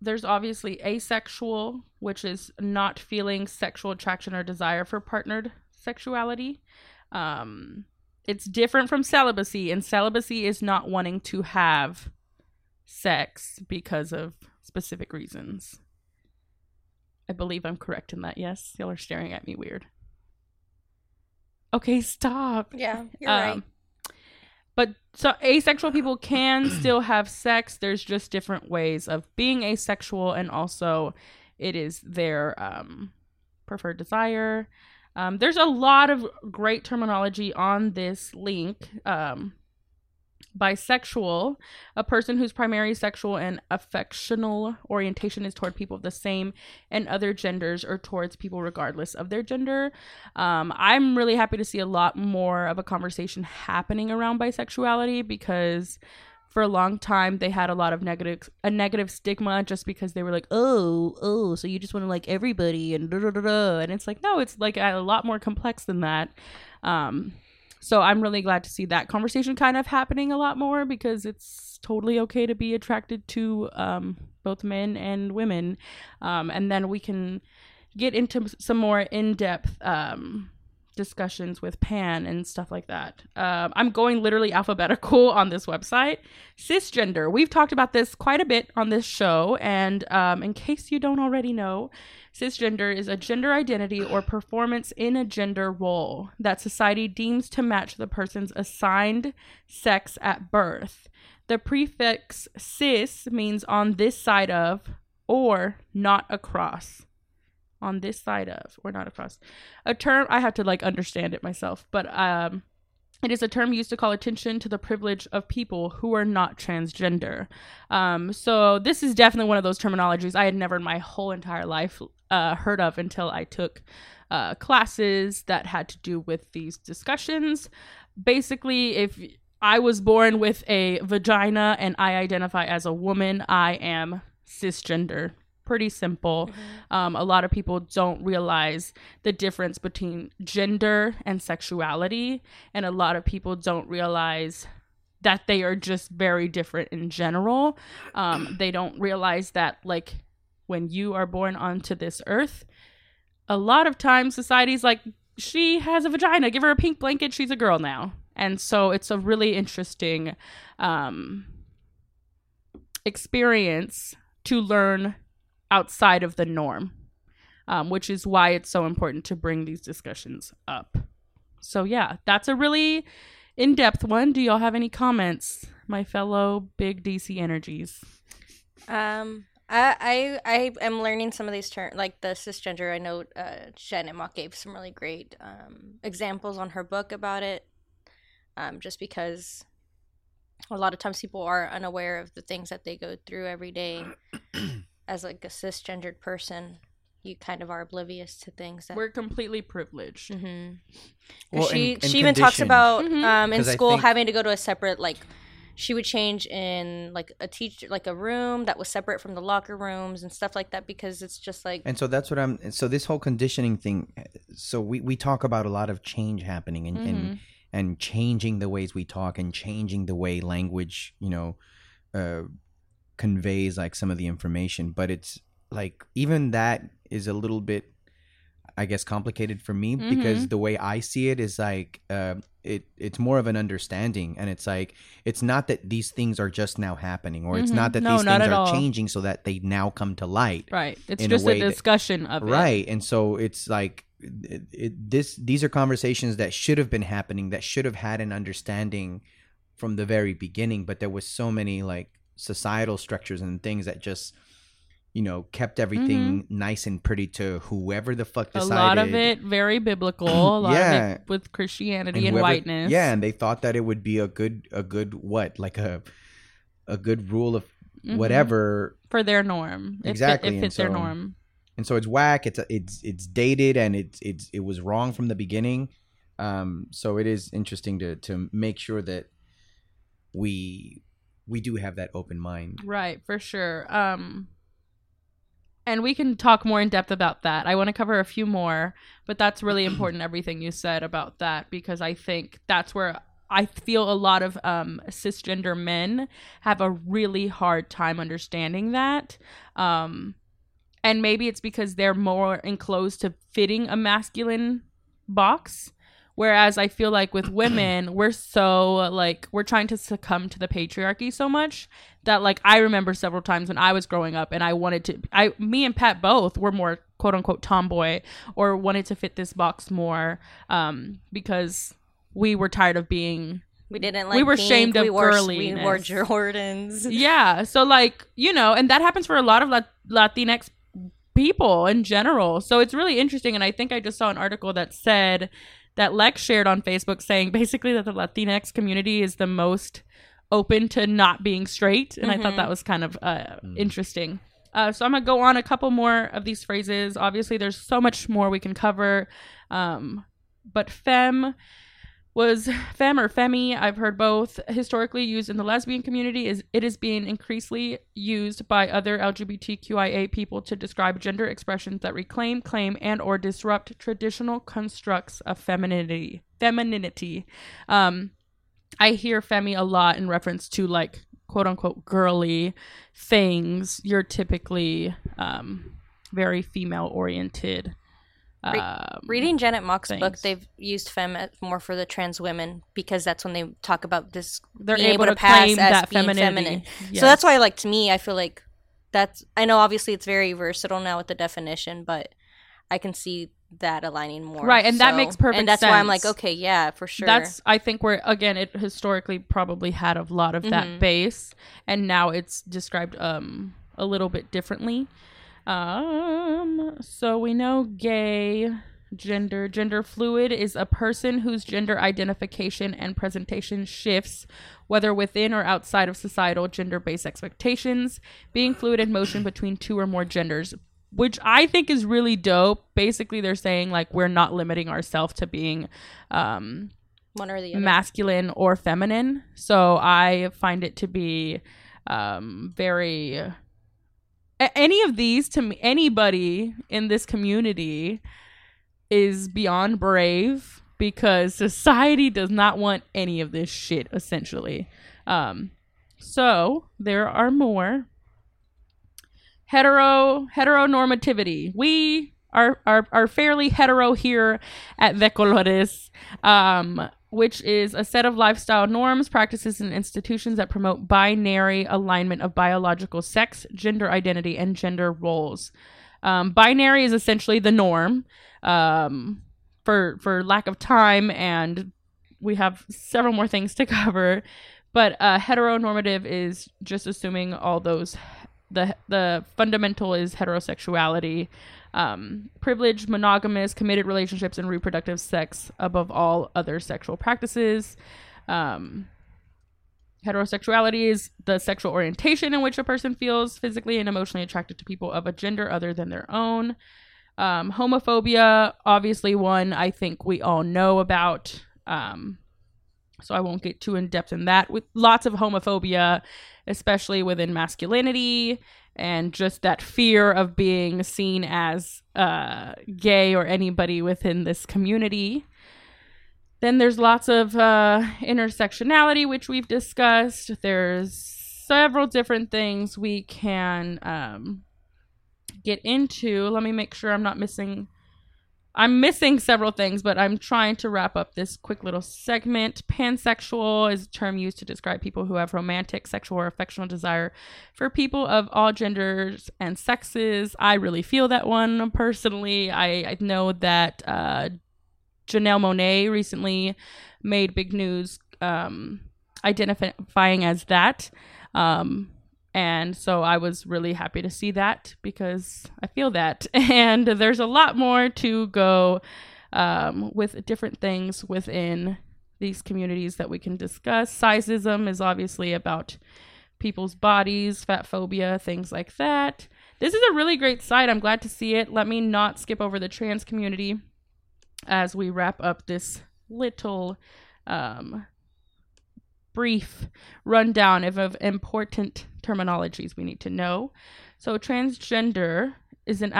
There's obviously asexual, which is not feeling sexual attraction or desire for partnered sexuality. It's different from celibacy, and celibacy is not wanting to have sex because of specific reasons. I believe I'm correct in that. Yes, y'all are staring at me weird. Okay, stop. Yeah, you're right. But so asexual people can still have sex. There's just different ways of being asexual, and also it is their preferred desire. There's a lot of great terminology on this link. Bisexual, a person whose primary sexual and affectional orientation is toward people of the same and other genders, or towards people regardless of their gender. I'm really happy to see a lot more of a conversation happening around bisexuality, because for a long time they had a lot of negative stigma just because they were like, oh, so you just want to like everybody and da da da da, and it's like, no, it's like a lot more complex than that. So I'm really glad to see that conversation kind of happening a lot more, because it's totally okay to be attracted to both men and women. And then we can get into some more in-depth discussions with pan and stuff like that. I'm going literally alphabetical on this website. Cisgender. We've talked about this quite a bit on this show. And in case you don't already know, cisgender is a gender identity or performance in a gender role that society deems to match the person's assigned sex at birth. The prefix cis means on this side of or not across. On this side of or not across. A term, I have to like understand it myself, but it is a term used to call attention to the privilege of people who are not transgender. So this is definitely one of those terminologies I had never in my whole entire life heard of until I took classes that had to do with these discussions. Basically, if I was born with a vagina and I identify as a woman, I am cisgender. Pretty simple. Mm-hmm. A lot of people don't realize the difference between gender and sexuality, and a lot of people don't realize that they are just very different in general. They don't realize that, like, when you are born onto this earth, a lot of times society's like, she has a vagina, give her a pink blanket, she's a girl now. And so it's a really interesting experience to learn outside of the norm, which is why it's so important to bring these discussions up. So yeah, that's a really in-depth one. Do y'all have any comments, my fellow big DC energies? I am learning some of these terms, like the cisgender. I know Shannon Mock gave some really great examples on her book about it, just because a lot of times people are unaware of the things that they go through every day. As like a cisgendered person, you kind of are oblivious to things that we're completely privileged. Mm-hmm. Well, she even talks about mm-hmm. In school having to go to a separate, like, she would change in like a teacher, like a room that was separate from the locker rooms and stuff like that, because it's just like. And so that's what I'm. So this whole conditioning thing. So we talk about a lot of change happening and, mm-hmm. and changing the ways we talk and changing the way language, you know. Conveys like some of the information, but it's like even that is a little bit, I guess, complicated for me, mm-hmm. because the way I see it is like it's more of an understanding, and it's like it's not that these things are just now happening, or mm-hmm. it's not that these things are changing so that they now come to light. Right. It's just a discussion of it. Right. And so it's like these are conversations that should have been happening, that should have had an understanding from the very beginning, but there was so many like societal structures and things that just you know, kept everything nice and pretty to whoever the fuck decided. A lot of it very biblical. A lot of it with Christianity and whoever, whiteness. Yeah, and they thought that it would be a good what? Like a good rule of whatever. For their norm. Exactly. It fit their norm. And so it's whack. It's dated, and it was wrong from the beginning. So it is interesting to make sure that we do have that open mind. Right, for sure. And we can talk more in depth about that. I want to cover a few more, but that's really important, everything you said about that, because I think that's where I feel a lot of cisgender men have a really hard time understanding that. And maybe it's because they're more enclosed to fitting a masculine box. Whereas I feel like with women, we're so like we're trying to succumb to the patriarchy so much that like I remember several times when I was growing up and I wanted to me and Pat both were more quote unquote tomboy or wanted to fit this box more because we were tired of being. We didn't like. We were shamed of girliness. We wore Jordans. Yeah. So like, you know, and that happens for a lot of Latinx people in general. So it's really interesting. And I think I just saw an article that said that Lex shared on Facebook saying basically that the Latinx community is the most open to not being straight. And I thought that was kind of interesting. So I'm going to go on a couple more of these phrases. Obviously, there's so much more we can cover. But femme was femme or femi, I've heard both, historically used in the lesbian community. It is being increasingly used by other LGBTQIA people to describe gender expressions that reclaim, claim, and or disrupt traditional constructs of femininity. I hear femi a lot in reference to like quote unquote girly things. You're typically very female oriented. Reading Janet Mock's book, they've used femme more for the trans women because that's when they talk about this. They're being able to pass claim as that being feminine. Yes. So that's why, like, to me, I feel like that's. I know, obviously, it's very versatile now with the definition, but I can see that aligning more. Right, and so, that makes perfect sense. And that's why I'm like, okay, yeah, for sure. That's. I think where again, it historically probably had a lot of that base, and now it's described a little bit differently. So we know gay, gender fluid is a person whose gender identification and presentation shifts, whether within or outside of societal gender-based expectations, being fluid in motion between two or more genders, which I think is really dope. Basically, they're saying like we're not limiting ourselves to being one or the other, masculine or feminine. So I find it to be very. Any of these, to me, anybody in this community is beyond brave because society does not want any of this shit, essentially. So there are more. Heteronormativity. We are fairly hetero here at De Colores. Which is a set of lifestyle norms, practices, and institutions that promote binary alignment of biological sex, gender identity, and gender roles. Binary is essentially the norm for lack of time, and we have several more things to cover. But heteronormative is just assuming all those. The fundamental is heterosexuality. Privileged, monogamous, committed relationships, and reproductive sex above all other sexual practices. Heterosexuality is the sexual orientation in which a person feels physically and emotionally attracted to people of a gender other than their own. Homophobia, obviously one I think we all know about. So I won't get too in depth in that. With lots of homophobia, especially within masculinity, and just that fear of being seen as gay or anybody within this community. Then there's lots of intersectionality, which we've discussed. There's several different things we can get into. Let me make sure I'm missing several things, but I'm trying to wrap up this quick little segment. Pansexual is a term used to describe people who have romantic, sexual, or affectional desire for people of all genders and sexes. I really feel that one personally. I know that Janelle Monáe recently made big news identifying as that. And so I was really happy to see that because I feel that. And there's a lot more to go with different things within these communities that we can discuss. Sizeism is obviously about people's bodies, fat phobia, things like that. This is a really great site. I'm glad to see it. Let me not skip over the trans community as we wrap up this little brief rundown of important terminologies we need to know. So transgender is an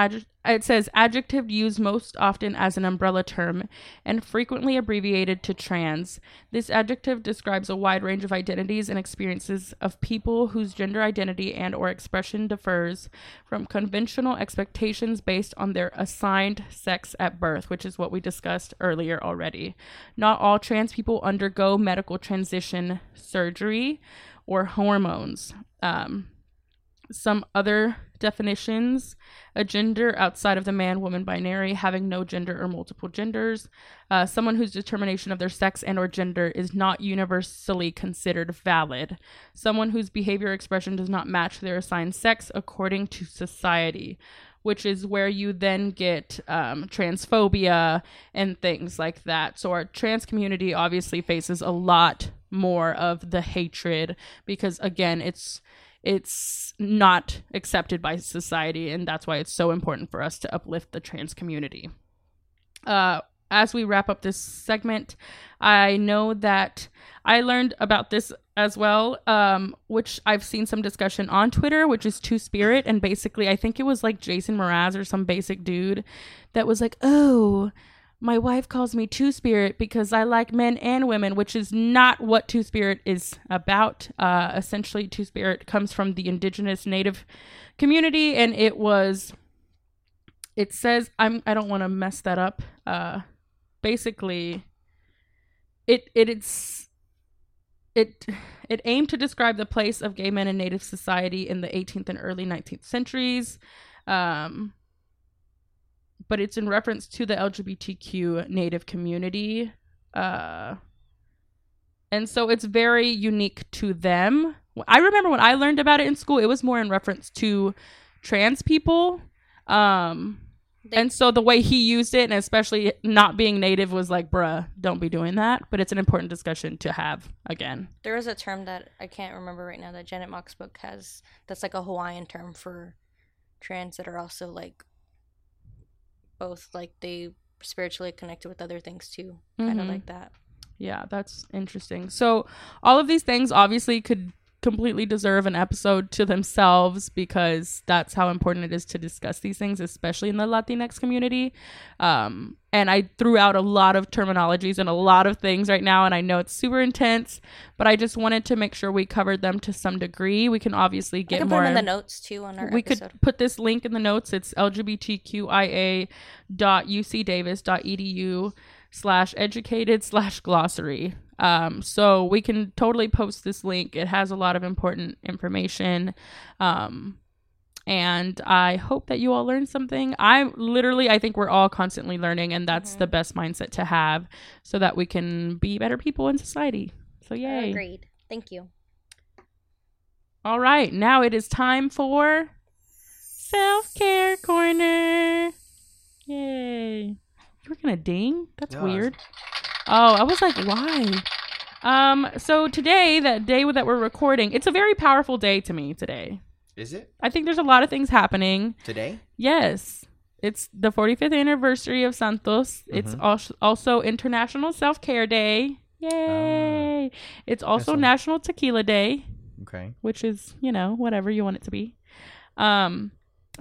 adjective used most often as an umbrella term and frequently abbreviated to trans. This adjective describes a wide range of identities and experiences of people whose gender identity and or expression differs from conventional expectations based on their assigned sex at birth, which is what we discussed earlier already. Not all trans people undergo medical transition surgery or hormones. Some other definitions: a gender outside of the man-woman binary, having no gender or multiple genders, someone whose determination of their sex and or gender is not universally considered valid, someone whose behavior or expression does not match their assigned sex according to society, which is where you then get transphobia and things like that. So our trans community obviously faces a lot more of the hatred because, again, it's not accepted by society, and that's why it's so important for us to uplift the trans community. As we wrap up this segment, I know that I learned about this as well, which I've seen some discussion on Twitter, which is Two Spirit, and basically I think it was like Jason Mraz or some basic dude that was like, oh, my wife calls me Two Spirit because I like men and women, which is not what Two Spirit is about. Essentially, Two Spirit comes from the indigenous native community, and it says, I don't want to mess that up. Basically, it aimed to describe the place of gay men in native society in the 18th and early 19th centuries. But it's in reference to the LGBTQ native community. And so it's very unique to them. I remember when I learned about it in school, it was more in reference to trans people. And so the way he used it, and especially not being native, was like, bruh, don't be doing that. But it's an important discussion to have again. There is a term that I can't remember right now that Janet Mock's book has that's like a Hawaiian term for trans that are also like both, like, they spiritually connected with other things too, kind of like that. Yeah, that's interesting. So all of these things obviously could completely deserve an episode to themselves because that's how important it is to discuss these things, especially in the Latinx community. And I threw out a lot of terminologies and a lot of things right now, and I know it's super intense, but I just wanted to make sure we covered them to some degree. We can obviously get more in the notes too on our episode. Could put this link in the notes. It's lgbtqia.ucdavis.edu/educated/glossary. So we can totally post this link. It has a lot of important information. And I hope that you all learned something. I think we're all constantly learning, and that's the best mindset to have so that we can be better people in society. So yay. Agreed. Thank you. All right. Now it is time for Self-Care Corner. Yay. You were going to ding? That's weird. Oh, I was like, why? So today, that day that we're recording, it's a very powerful day to me today. Is it? I think there's a lot of things happening. Today? Yes. It's the 45th anniversary of Santos. Mm-hmm. It's also International Self-Care Day. Yay. It's also National Tequila Day. Okay. Which is, whatever you want it to be. And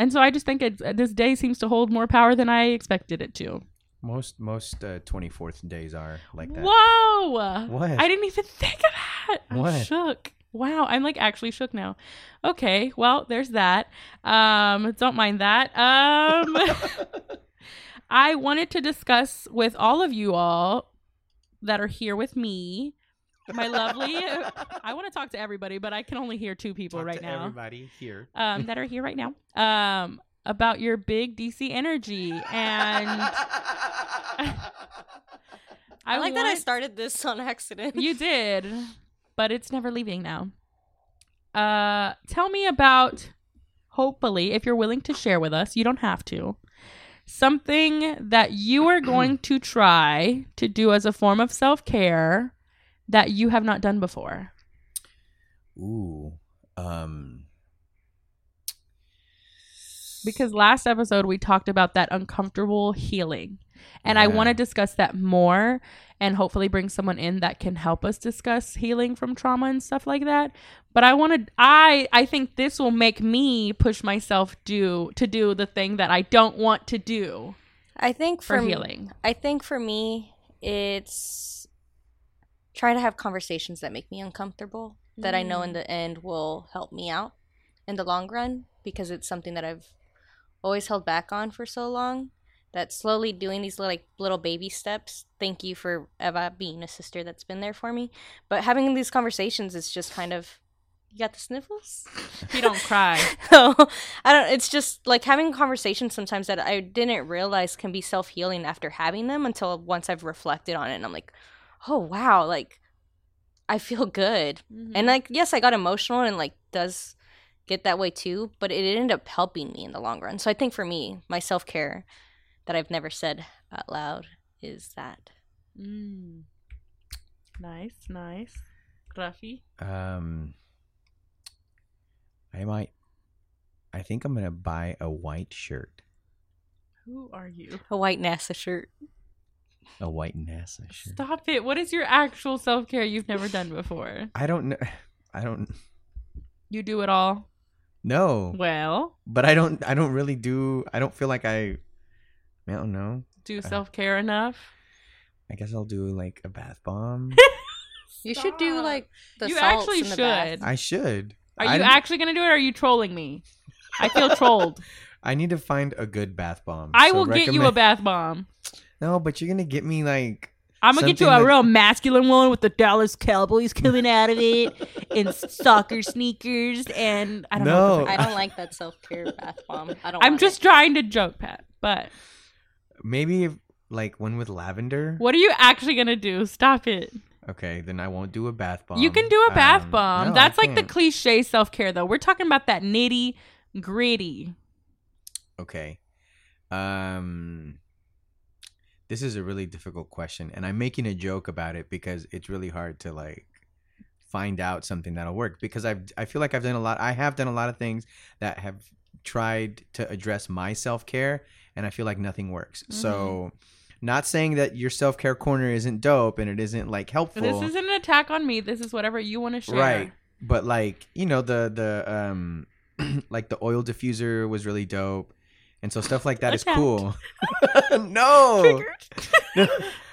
so I just think this day seems to hold more power than I expected it to. Most 24th days are like that. Whoa! What? I didn't even think of that. What? I'm shook. Wow, I'm like actually shook now. Okay, well, there's that. Don't mind that. I wanted to discuss with all of you all that are here with me, my lovely. I want to talk to everybody, but I can only hear two people now. Everybody here that are here right now. About your big DC energy, and I like that I started this on accident. You did, but it's never leaving now. Tell me about, hopefully, if you're willing to share with us, you don't have to, something that you are going to try to do as a form of self-care that you have not done before. Ooh. Because last episode we talked about that uncomfortable healing. And yeah. I want to discuss that more and hopefully bring someone in that can help us discuss healing from trauma and stuff like that. But I want to, I think this will make me push myself to do the thing that I don't want to do. I think for healing. I think for me, it's try to have conversations that make me uncomfortable, that I know in the end will help me out in the long run, because it's something that I've always held back on for so long. That slowly doing these little baby steps. Thank you for Eva being a sister that's been there for me. But having these conversations is just kind of, you got the sniffles? You don't cry. No, I don't. It's just like having conversations sometimes that I didn't realize can be self-healing after having them until once I've reflected on it. And I'm like, oh, wow, like I feel good. Mm-hmm. And like, yes, I got emotional and like does get that way too. But it ended up helping me in the long run. So I think for me, my self-care that I've never said out loud is that. Mm. Nice. Rafi? I think I'm going to buy a white shirt. Who are you? A white NASA shirt. A white NASA shirt. Stop it. What is your actual self-care you've never done before? I don't know. You do it all? No. Well. But I don't feel like I don't know. Do self-care enough? I guess I'll do like a bath bomb. You should do like the you salts actually in the should. Bath. I should. Are you actually going to do it, or are you trolling me? I feel trolled. I need to find a good bath bomb. I will get you a bath bomb. No, but you're going to get me like... I'm going to get you a real masculine one with the Dallas Cowboys coming out of it and soccer sneakers and... I don't know. I don't like that self-care bath bomb. I'm just trying to joke, Pat, but... Maybe like one with lavender. What are you actually going to do? Stop it. Okay, then I won't do a bath bomb. You can do a bath bomb. No, that's like the cliche self-care though. We're talking about that nitty gritty. Okay. This is a really difficult question, and I'm making a joke about it because it's really hard to like find out something that'll work, because I feel like I have done a lot of things that have tried to address my self-care, and I feel like nothing works. Mm-hmm. So not saying that your self-care corner isn't dope and it isn't like helpful. This isn't an attack on me. This is whatever you want to share. Right. But like, you know, the like the oil diffuser was really dope. And so stuff like that is cool. No.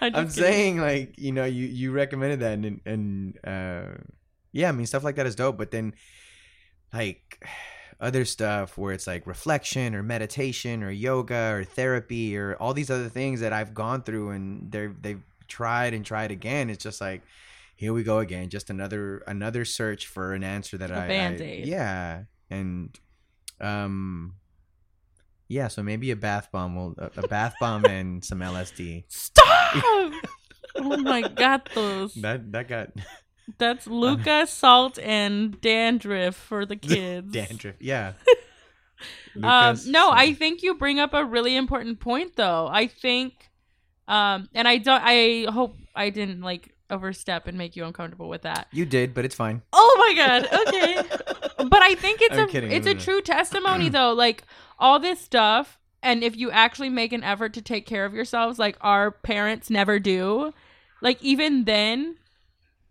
I'm saying like, you know, you recommended that and yeah, I mean, stuff like that is dope. But then like other stuff where it's like reflection or meditation or yoga or therapy or all these other things that I've gone through and they've tried and tried again. It's just like, here we go again. Just another search for an answer that Band-Aid. Yeah. And, yeah, so maybe a bath bomb and some LSD. Stop! Oh my gatos. That got... That's Luca, salt, and dandruff for the kids. Dandruff, yeah. No, I think you bring up a really important point, though. I think, and I hope I didn't like overstep and make you uncomfortable with that. You did, but it's fine. Oh my God. Okay, but I think it's a true testimony, though. Like all this stuff, and if you actually make an effort to take care of yourselves, like our parents never do, like even then.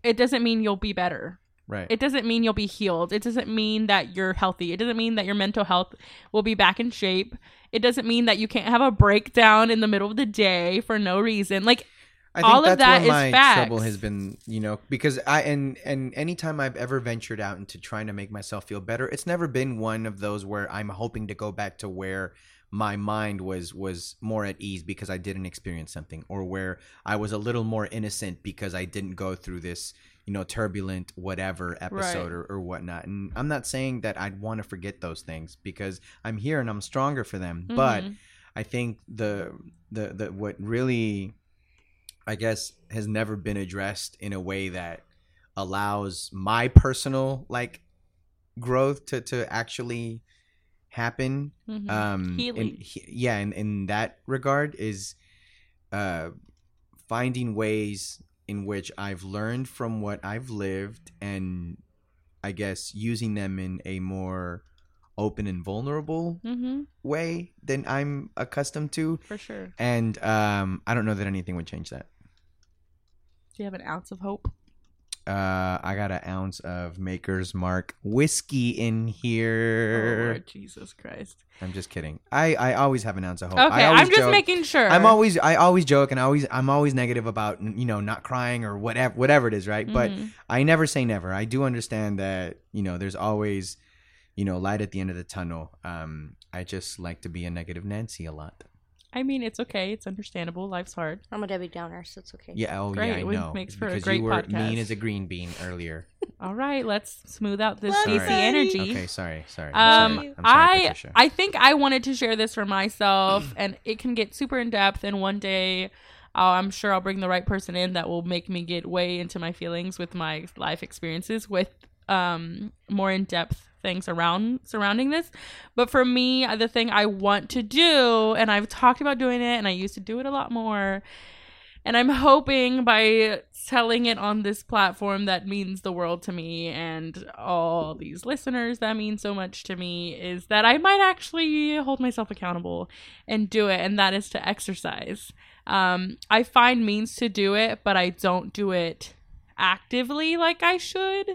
It doesn't mean you'll be better. Right. It doesn't mean you'll be healed. It doesn't mean that you're healthy. It doesn't mean that your mental health will be back in shape. It doesn't mean that you can't have a breakdown in the middle of the day for no reason. Like I think all of that is facts. My trouble has been, you know, because I anytime I've ever ventured out into trying to make myself feel better, it's never been one of those where I'm hoping to go back to where my mind was more at ease because I didn't experience something, or where I was a little more innocent because I didn't go through this, you know, turbulent whatever episode, right, or whatnot. And I'm not saying that I'd want to forget those things because I'm here and I'm stronger for them. Mm-hmm. But I think the what really, I guess, has never been addressed in a way that allows my personal like growth to actually happen. Mm-hmm. In that regard is finding ways in which I've learned from what I've lived and I guess using them in a more open and vulnerable way than I'm accustomed to. For sure. And I don't know that anything would change that. Do you have an ounce of hope? I got an ounce of Maker's Mark whiskey in here. Oh, Lord Jesus Christ. I'm just kidding. I always have an ounce of hope. Okay, I'm just joke. Making sure. I always joke and I'm always negative about, you know, not crying or whatever it is, right? Mm-hmm. But I never say never. I do understand that, you know, there's always, you know, light at the end of the tunnel. I just like to be a negative Nancy a lot. I mean, it's okay. It's understandable. Life's hard. I'm a Debbie Downer, so it's okay. Yeah, oh great. Yeah, I know. Makes for because a great you were podcast. Mean as a green bean earlier. All right, let's smooth out this DC energy. Okay, sorry. I'm sorry, Patricia. I think I wanted to share this for myself, and it can get super in depth. And one day, I'm sure I'll bring the right person in that will make me get way into my feelings with my life experiences with more in depth things surrounding this. But for me, the thing I want to do, and I've talked about doing it, and I used to do it a lot more, and I'm hoping by telling it on this platform that means the world to me and all these listeners that mean so much to me, is that I might actually hold myself accountable and do it, and that is to exercise. I find means to do it, but I don't do it actively like I should.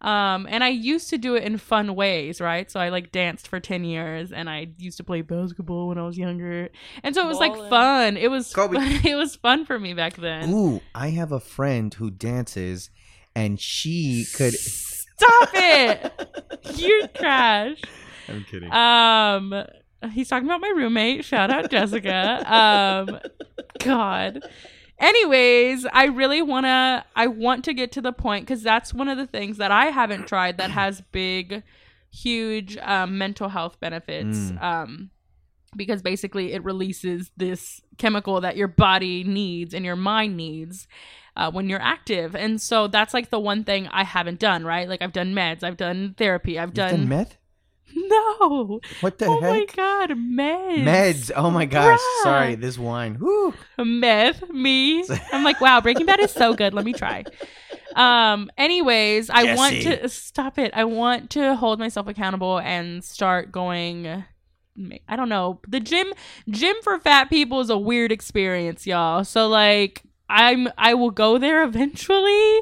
And I used to do it in fun ways, right? So I like danced for 10 years and I used to play basketball when I was younger. And so it was like fun. It was fun for me back then. Ooh, I have a friend who dances and she could... Stop it! You're trash. I'm kidding. He's talking about my roommate. Shout out Jessica. God. Anyways, I want to get to the point, because that's one of the things that I haven't tried that has big, huge mental health benefits. Because basically it releases this chemical that your body needs and your mind needs when you're active. And so that's like the one thing I haven't done, right? Like I've done meds, I've done therapy, You've done meth? No. What the heck? Oh my God, meds. Meds. Oh my gosh. Bruh. Sorry, this wine. Woo. Meth, me. I'm like, wow, Breaking Bad is so good. Let me try. Anyways, Jesse. I want to hold myself accountable and start going. I don't know. The gym for fat people is a weird experience, y'all. So like, I will go there eventually.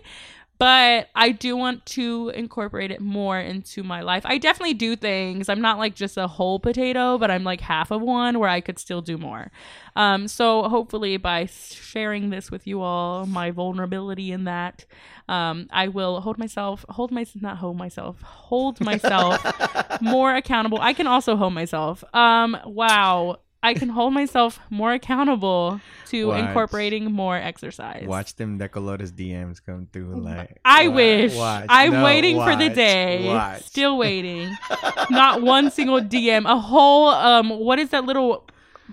But I do want to incorporate it more into my life. I definitely do things. I'm not like just a whole potato, but I'm like half of one where I could still do more. So hopefully by sharing this with you all, my vulnerability in that, I will hold myself more accountable. I can also hold myself. Wow. I can hold myself more accountable to incorporating more exercise. Watch them De Colores DMs come through. Like I wish. I'm waiting for the day. Watch. Still waiting. Not one single DM. A whole, what is that little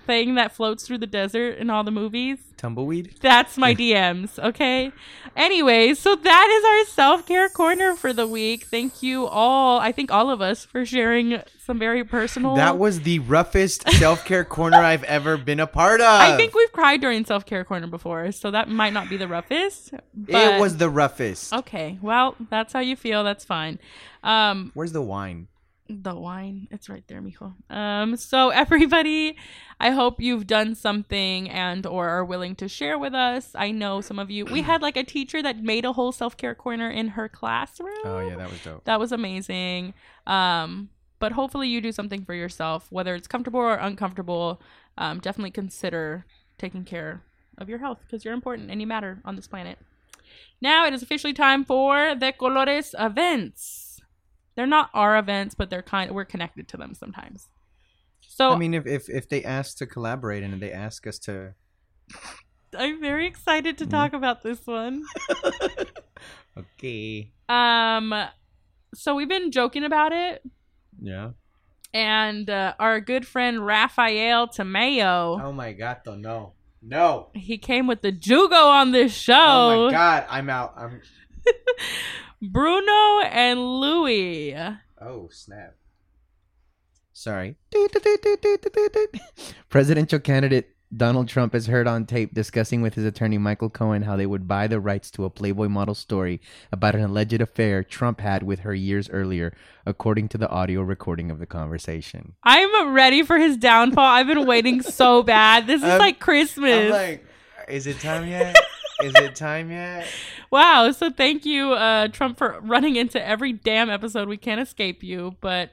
thing that floats through the desert in all the movies? Tumbleweed? That's my DMs, okay? Anyways, so that is our self-care corner for the week. Thank you all, I think all of us, for sharing some very personal... That was the roughest self-care corner I've ever been a part of. I think we've cried during self-care corner before, so that might not be the roughest. But... It was the roughest. Okay, well, that's how you feel. That's fine. Where's the wine? The wine, it's right there, mijo. So everybody, I hope you've done something and or are willing to share with us. I know some of you, we had like a teacher that made a whole self-care corner in her classroom. Oh yeah, that was dope. That was amazing. But hopefully you do something for yourself, whether it's comfortable or uncomfortable. Definitely consider taking care of your health, because you're important and you matter on this planet. Now it is officially time for the Colores events. They're not our events, but we're connected to them sometimes. So I mean, if they ask to collaborate and they ask us to, I'm very excited to talk about this one. Okay. So we've been joking about it. Yeah. And our good friend Rafael Tamayo. Oh my God! No. He came with the jugo on this show. Oh my God! I'm out. Bruno and Louie. Oh, snap. Sorry. Presidential candidate Donald Trump is heard on tape discussing with his attorney Michael Cohen how they would buy the rights to a Playboy model story about an alleged affair Trump had with her years earlier, according to the audio recording of the conversation. I'm ready for his downfall. I've been waiting so bad. This is like Christmas. I'm like, is it time yet? Is it time yet? Wow. So thank you, Trump, for running into every damn episode. We can't escape you, but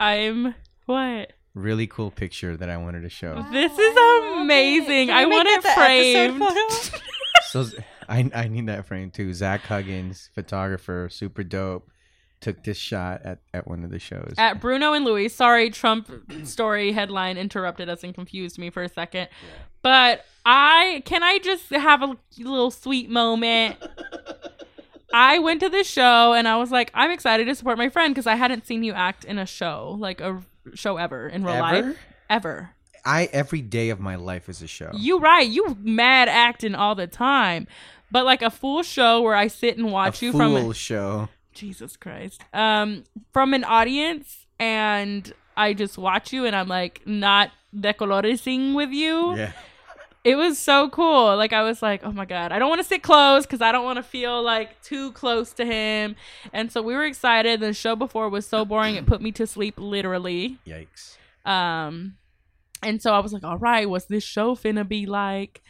I'm... What? Really cool picture that I wanted to show. Wow, this is amazing. I want it framed. So I need that frame too. Zach Huggins, photographer, super dope, took this shot at one of the shows. At Bruno and Louis. Sorry, Trump story headline interrupted us and confused me for a second. Yeah. But I just have a little sweet moment. I went to this show and I was like, I'm excited to support my friend because I hadn't seen you act in a show, like a show ever in real life. Ever. Every day of my life is a show. You right. You mad acting all the time. But like a full show where I sit and watch you from a full show. Jesus Christ. From an audience, and I just watch you and I'm like not De Coloresing with you. Yeah. It was so cool. Like, I was like, oh, my God. I don't want to sit close because I don't want to feel, like, too close to him. And so we were excited. The show before was so boring. It put me to sleep, literally. Yikes. And so I was like, all right, what's this show finna be like?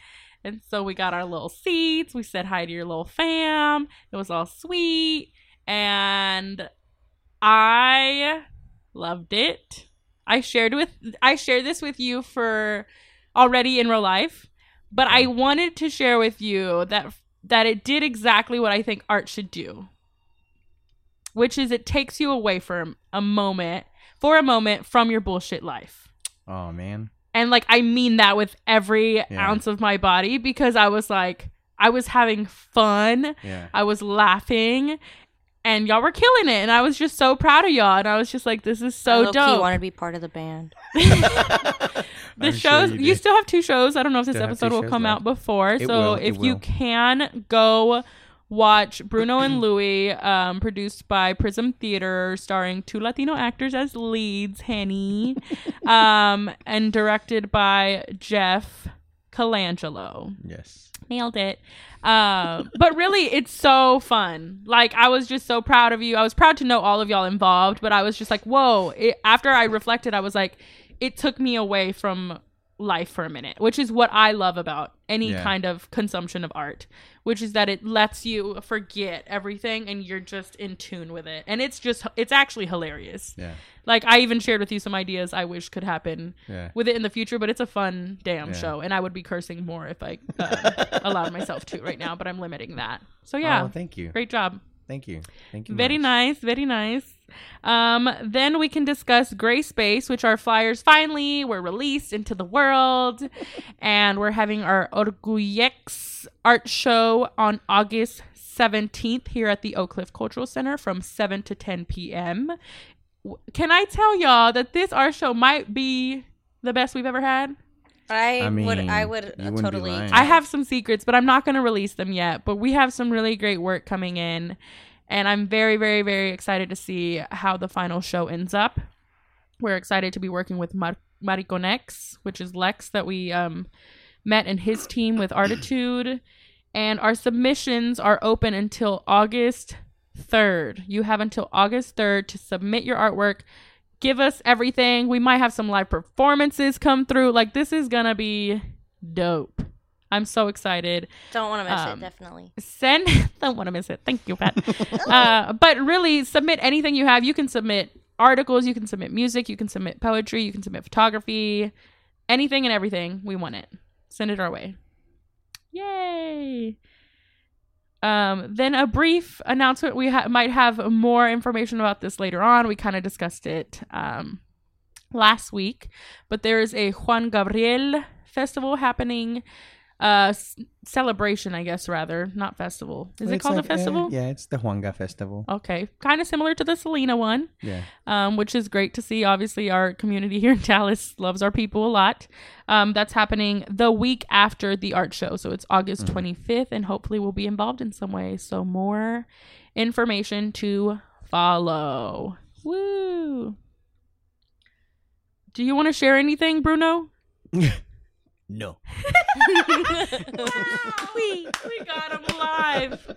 And so we got our little seats. We said hi to your little fam. It was all sweet. And I loved it. I shared this with you for... already in real life, but I wanted to share with you that it did exactly what I think art should do, which is it takes you away from a moment from your bullshit life. Oh man. And like, I mean that with every ounce of my body, because I was like, I was having fun. Yeah. I was laughing and y'all were killing it. And I was just so proud of y'all. And I was just like, this is so dope. You want to be part of the band. The shows, sure you still have two shows. I don't know if this episode will come out before. You can go watch Bruno and Louis, produced by Prism Theater, starring two Latino actors as leads, Henny, and directed by Jeff Colangelo. Yes. Nailed it. But really, it's so fun. Like, I was just so proud of you. I was proud to know all of y'all involved, but I was just like, whoa. After I reflected, I was like, it took me away from life for a minute, which is what I love about any kind of consumption of art, which is that it lets you forget everything and you're just in tune with it. And it's actually hilarious. Yeah. Like, I even shared with you some ideas I wish could happen with it in the future, but it's a fun damn show. And I would be cursing more if I allowed myself to right now, but I'm limiting that. So yeah. Oh, thank you. Great job. Thank you. Thank you. Very nice. Very nice. Then we can discuss Gray Space, which our flyers finally were released into the world. And we're having our Orgullex art show on August 17th here at the Oak Cliff Cultural Center from 7 to 10 p.m. Can I tell y'all that this art show might be the best we've ever had? I would totally. I have some secrets, but I'm not going to release them yet. But we have some really great work coming in. And I'm very, very, very excited to see how the final show ends up. We're excited to be working with Mariconex, which is Lex that we met and his team with Artitude. And our submissions are open until August 3rd. You have until August 3rd to submit your artwork. Give us everything. We might have some live performances come through. Like, this is going to be dope. I'm so excited. Don't want to miss it, definitely. Don't want to miss it. Thank you, Pat. But really, submit anything you have. You can submit articles. You can submit music. You can submit poetry. You can submit photography. Anything and everything. We want it. Send it our way. Yay. Then a brief announcement. We might have more information about this later on. We kind of discussed it last week. But there is a Juan Gabriel Festival happening. Celebration, I guess, rather. Not festival. Is it called a festival? Yeah, it's the Juanga Festival. Okay. Kind of similar to the Selena one. Yeah. Which is great to see. Obviously, our community here in Dallas loves our people a lot. That's happening the week after the art show. So it's August 25th, and hopefully we'll be involved in some way. So more information to follow. Woo. Do you want to share anything, Bruno? No. we got him live.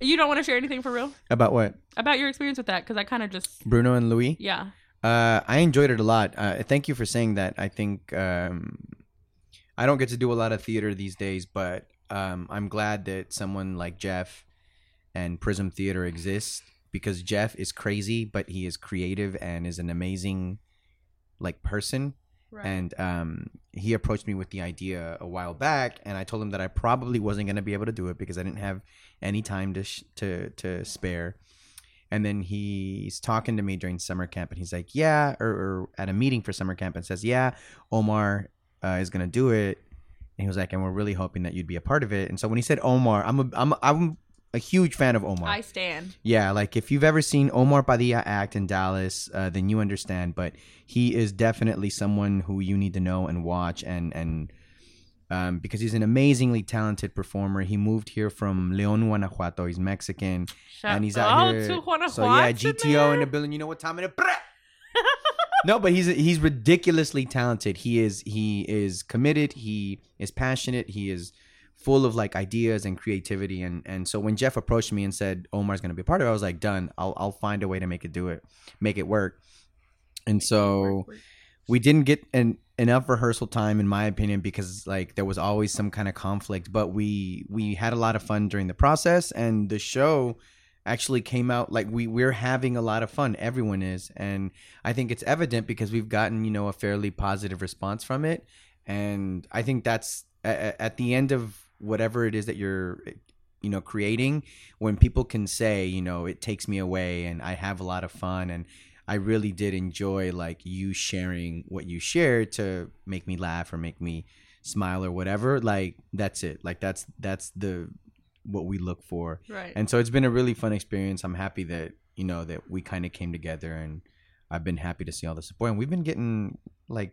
You don't want to share anything for real? About what? About your experience with that, because I kind of just... Bruno and Louis? Yeah. I enjoyed it a lot. Thank you for saying that. I think I don't get to do a lot of theater these days, but I'm glad that someone like Jeff and Prism Theater exists, because Jeff is crazy, but he is creative and is an amazing person. Right. And he approached me with the idea a while back, and I told him that I probably wasn't going to be able to do it because I didn't have any time to spare. And then he's talking to me during summer camp, and he's like, yeah, or at a meeting for summer camp, and says, yeah, Omar is going to do it. And he was like, and we're really hoping that you'd be a part of it. And so when he said Omar, I'm a huge fan of Omar. I stand. Yeah, if you've ever seen Omar Padilla act in Dallas, then you understand. But he is definitely someone who you need to know and watch, and because he's an amazingly talented performer. He moved here from León, Guanajuato. He's Mexican, and he's out here. So yeah, GTO in the building. You know what time it is? No, but he's ridiculously talented. He is committed. He is passionate. He is full of ideas and creativity, and so when Jeff approached me and said Omar's gonna be a part of it, I was like, done. I'll find a way to make it work. And so we didn't get enough rehearsal time, in my opinion, because there was always some kind of conflict, but we had a lot of fun during the process, and the show actually came out we're having a lot of fun. Everyone is, and I think it's evident because we've gotten a fairly positive response from it, and I think that's at the end of whatever it is that you're creating, when people can say it takes me away and I have a lot of fun, and I really did enjoy you sharing what you shared to make me laugh or make me smile or whatever, that's it, that's the what we look for, right? And so it's been a really fun experience. I'm happy that that we kind of came together, and I've been happy to see all the support, and we've been getting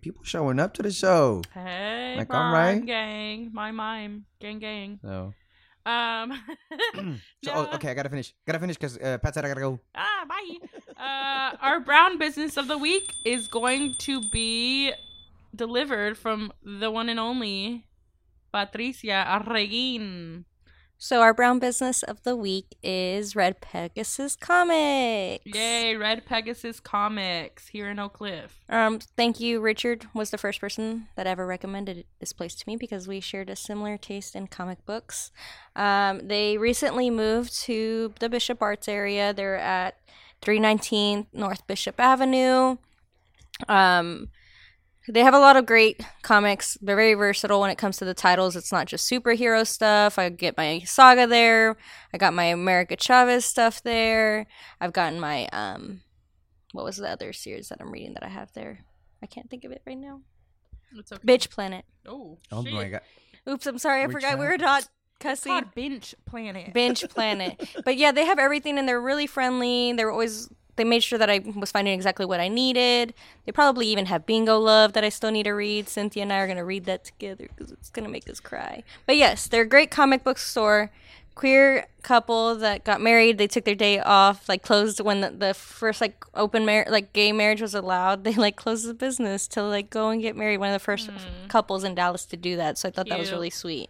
people showing up to the show. Hey, all right, gang, mime, gang. So, so no. Oh, okay, I gotta finish because Pat said I gotta go. Ah, bye. Our brown business of the week is going to be delivered from the one and only Patricia Arreguin. So our brown business of the week is Red Pegasus Comics. Yay, Red Pegasus Comics here in Oak Cliff. Thank you. Richard was the first person that ever recommended this place to me because we shared a similar taste in comic books. They recently moved to the Bishop Arts area. They're at 319 North Bishop Avenue. They have a lot of great comics. They're very versatile when it comes to the titles. It's not just superhero stuff. I get my Saga there. I got my America Chavez stuff there. I've gotten my, what was the other series that I'm reading that I have there? I can't think of it right now. It's okay. Bitch Planet. Oh my God. Oops, I'm sorry. I forgot we were not cussing. It's called Binge Planet. Binge Planet. But yeah, they have everything, and they're really friendly. They were always... They made sure that I was finding exactly what I needed. They probably even have Bingo Love that I still need to read. Cynthia and I are going to read that together because it's going to make us cry. But yes, they're a great comic book store. Queer couple that got married. They took their day off, closed when the first, open marriage, gay marriage was allowed. They, closed the business to, go and get married. One of the first couples in Dallas to do that. So I thought that was really sweet.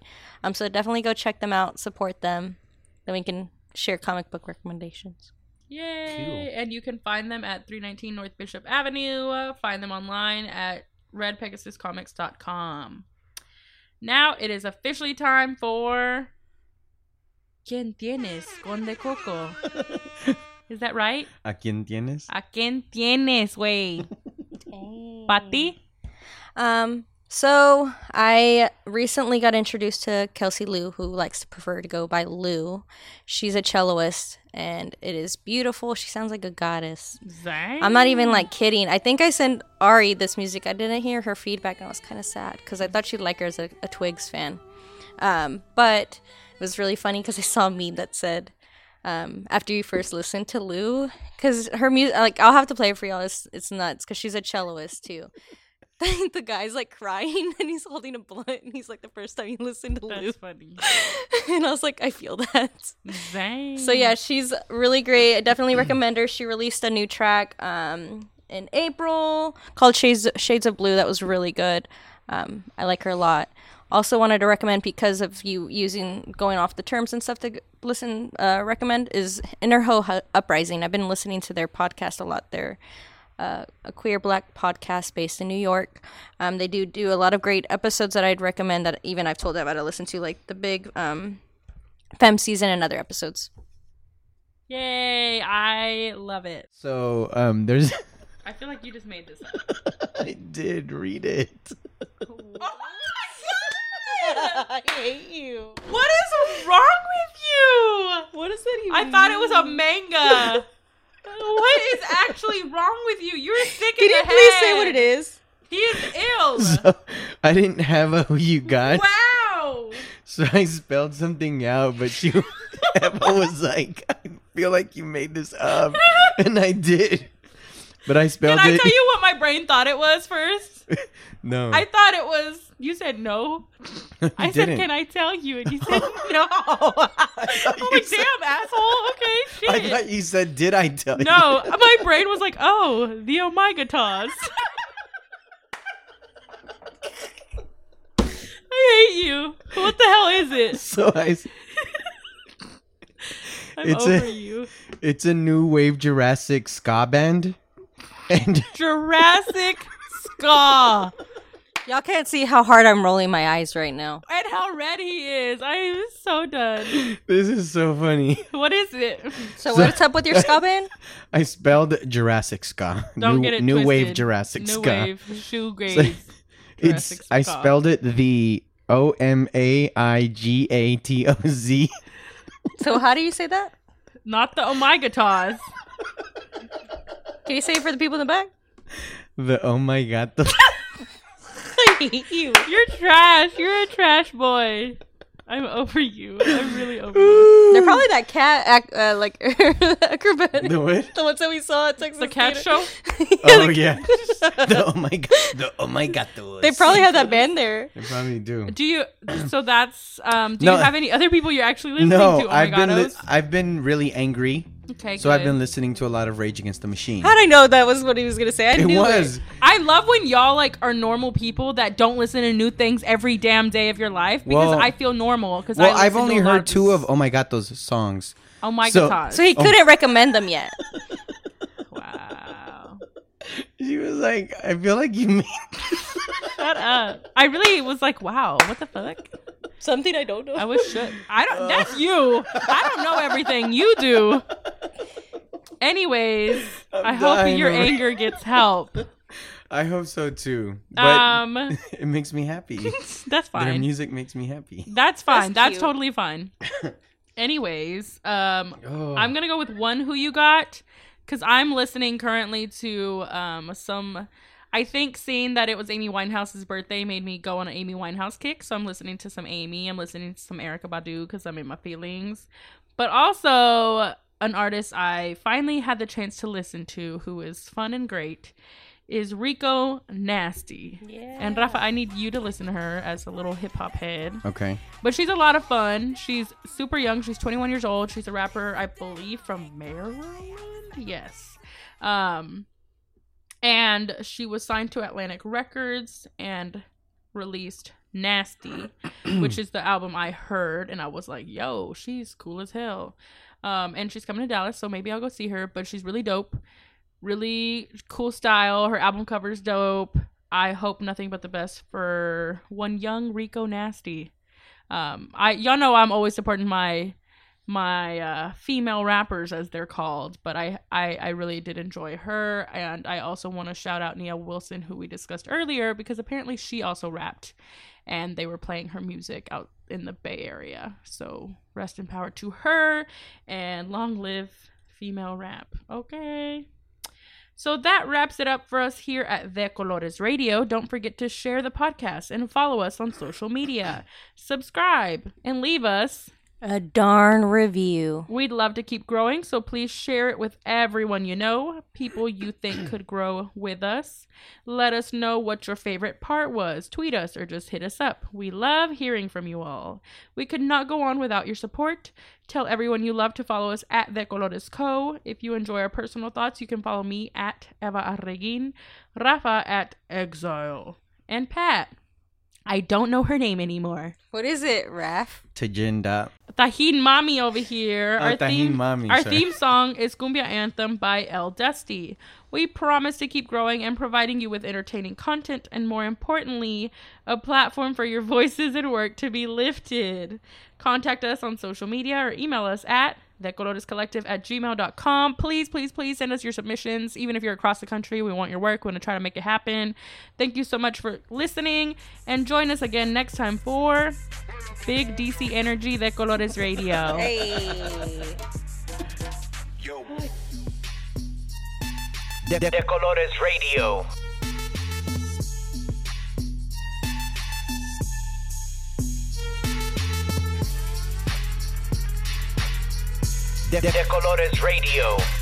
So definitely go check them out. Support them. Then we can share comic book recommendations. Yay! Cool. And you can find them at 319 North Bishop Avenue. Find them online at redpegasuscomics.com. Now it is officially time for... ¿Quién tienes con de coco? Is that right? ¿A quién tienes? ¿A quién tienes, güey? Pati? So I recently got introduced to Kelsey Lou, who likes to prefer to go by Lou. She's a celloist, and it is beautiful. She sounds like a goddess. Dang. I'm not even kidding. I think I sent Ari this music. I didn't hear her feedback, and I was kind of sad because I thought she'd like her as a Twigs fan. But it was really funny because I saw a meme that said, after you first listen to Lou, because her music, I'll have to play it for y'all. It's nuts because she's a celloist too. the guy's like crying and he's holding a blunt and he's like, the first time you listen to Lou. That's funny. And I was like, I feel that. Dang. So yeah, she's really great. I definitely recommend her. She released a new track in April called Shades of Blue. That was really good. I like her a lot. Also wanted to recommend, because of you going off the terms and stuff to listen, recommend is Innerho Uprising. I've been listening to their podcast a lot. They're a queer Black podcast based in New York. They do a lot of great episodes that I'd recommend, that even I've told Eva to listen to, like the big Femme season and other episodes. Yay, I love it. So there's... I feel like you just made this up. I did read it. What? I hate you. What is wrong with you? What does that even mean? I thought it was a manga. What is actually wrong with you? You're sick in the head. Can you please say what it is? He is ill. So, I didn't have a who you got. Wow. So I spelled something out, but she Eva was like, I feel like you made this up. And I did. But I spelled it. Can I tell you what my brain thought it was first? No. I thought it was, you said no. I said, can I tell you? And you said no. Oh, my damn asshole. Okay, shit. I thought you said, did I tell you? No, my brain was like, oh, the Omega Toss. I hate you. What the hell is it? So I... I'm over you. It's a new wave Jurassic ska band. And Jurassic ska. Y'all can't see how hard I'm rolling my eyes right now. And how red he is. I am so done. This is so funny. What is it? So what's up with your ska band? I spelled Jurassic ska. Don't get it twisted. Wave Jurassic ska. New wave. Shoegaze. So Jurassic ska. I spelled it the Omaigatoz. So how do you say that? Not the Omigatoz. Can you say it for the people in the back? The Omigato. I hate you. You're trash. You're a trash boy. I'm over you. I'm really over you. They're probably that cat, like, acrobatic. The what? The ones that we saw at Texas. The cat theater. Show? Oh, yeah. The Omigatos. They probably have that band there. They probably do. Do you, so that's, you have any other people you're actually listening to? I've been really angry. Okay, so good. I've been listening to a lot of Rage Against the Machine. How'd I know that was what he was going to say? I knew it. I love when y'all like are normal people that don't listen to new things every damn day of your life, because I feel normal. Well, I've only heard two of Omigato's songs. Omigato's. So he couldn't recommend them yet. Wow. She was like, I feel like you mean... Shut up. I really was like, wow, what the fuck? Something I don't know. I was shook. That's you. I don't know everything you do. Anyways, I hope your anger gets help. I hope so too. But it makes me happy. That's fine. Their music makes me happy. That's fine. That's totally fine. Anyways, I'm gonna go with one who you got, because I'm listening currently to some. I think seeing that it was Amy Winehouse's birthday made me go on an Amy Winehouse kick. So I'm listening to some Amy. I'm listening to some Erykah Badu because I'm in my feelings. But also an artist I finally had the chance to listen to who is fun and great is Rico Nasty. Yeah. And Rafa, I need you to listen to her as a little hip hop head. Okay. But she's a lot of fun. She's super young. She's 21 years old. She's a rapper, I believe, from Maryland. Yes. And she was signed to Atlantic Records and released Nasty, which is the album I heard. And I was like, yo, she's cool as hell. And she's coming to Dallas, so maybe I'll go see her. But she's really dope. Really cool style. Her album cover's dope. I hope nothing but the best for one young Rico Nasty. Y'all know I'm always supporting my female rappers, as they're called, but I really did enjoy her. And I also want to shout out Nia Wilson, who we discussed earlier, because apparently she also rapped and they were playing her music out in the Bay Area. So rest in power to her, and long live female rap. Okay. So that wraps it up for us here at De Colores Radio. Don't forget to share the podcast and follow us on social media. Subscribe and leave us A darn review. We'd love to keep growing, so please share it with everyone you know, people you think could grow with us. Let us know what your favorite part was. Tweet us or just hit us up. We love hearing from you all. We could not go on without your support. Tell everyone you love to follow us at De Colores Co. If you enjoy our personal thoughts, you can follow me at Eva Arreguin, Rafa at Exile, and Pat. I don't know her name anymore. What is it, Raf? Tajinda. Tajin Mami over here. Oh, our theme song is Cumbia Anthem by El Dusty. We promise to keep growing and providing you with entertaining content and, more importantly, a platform for your voices and work to be lifted. Contact us on social media or email us at decolorescollective@gmail.com. Please, please, please send us your submissions. Even if you're across the country, we want your work. We're going to try to make it happen. Thank you so much for listening, and join us again next time for Big DC Energy De Colores Radio. Hey. Yo. De Colores Radio. De Colores Radio.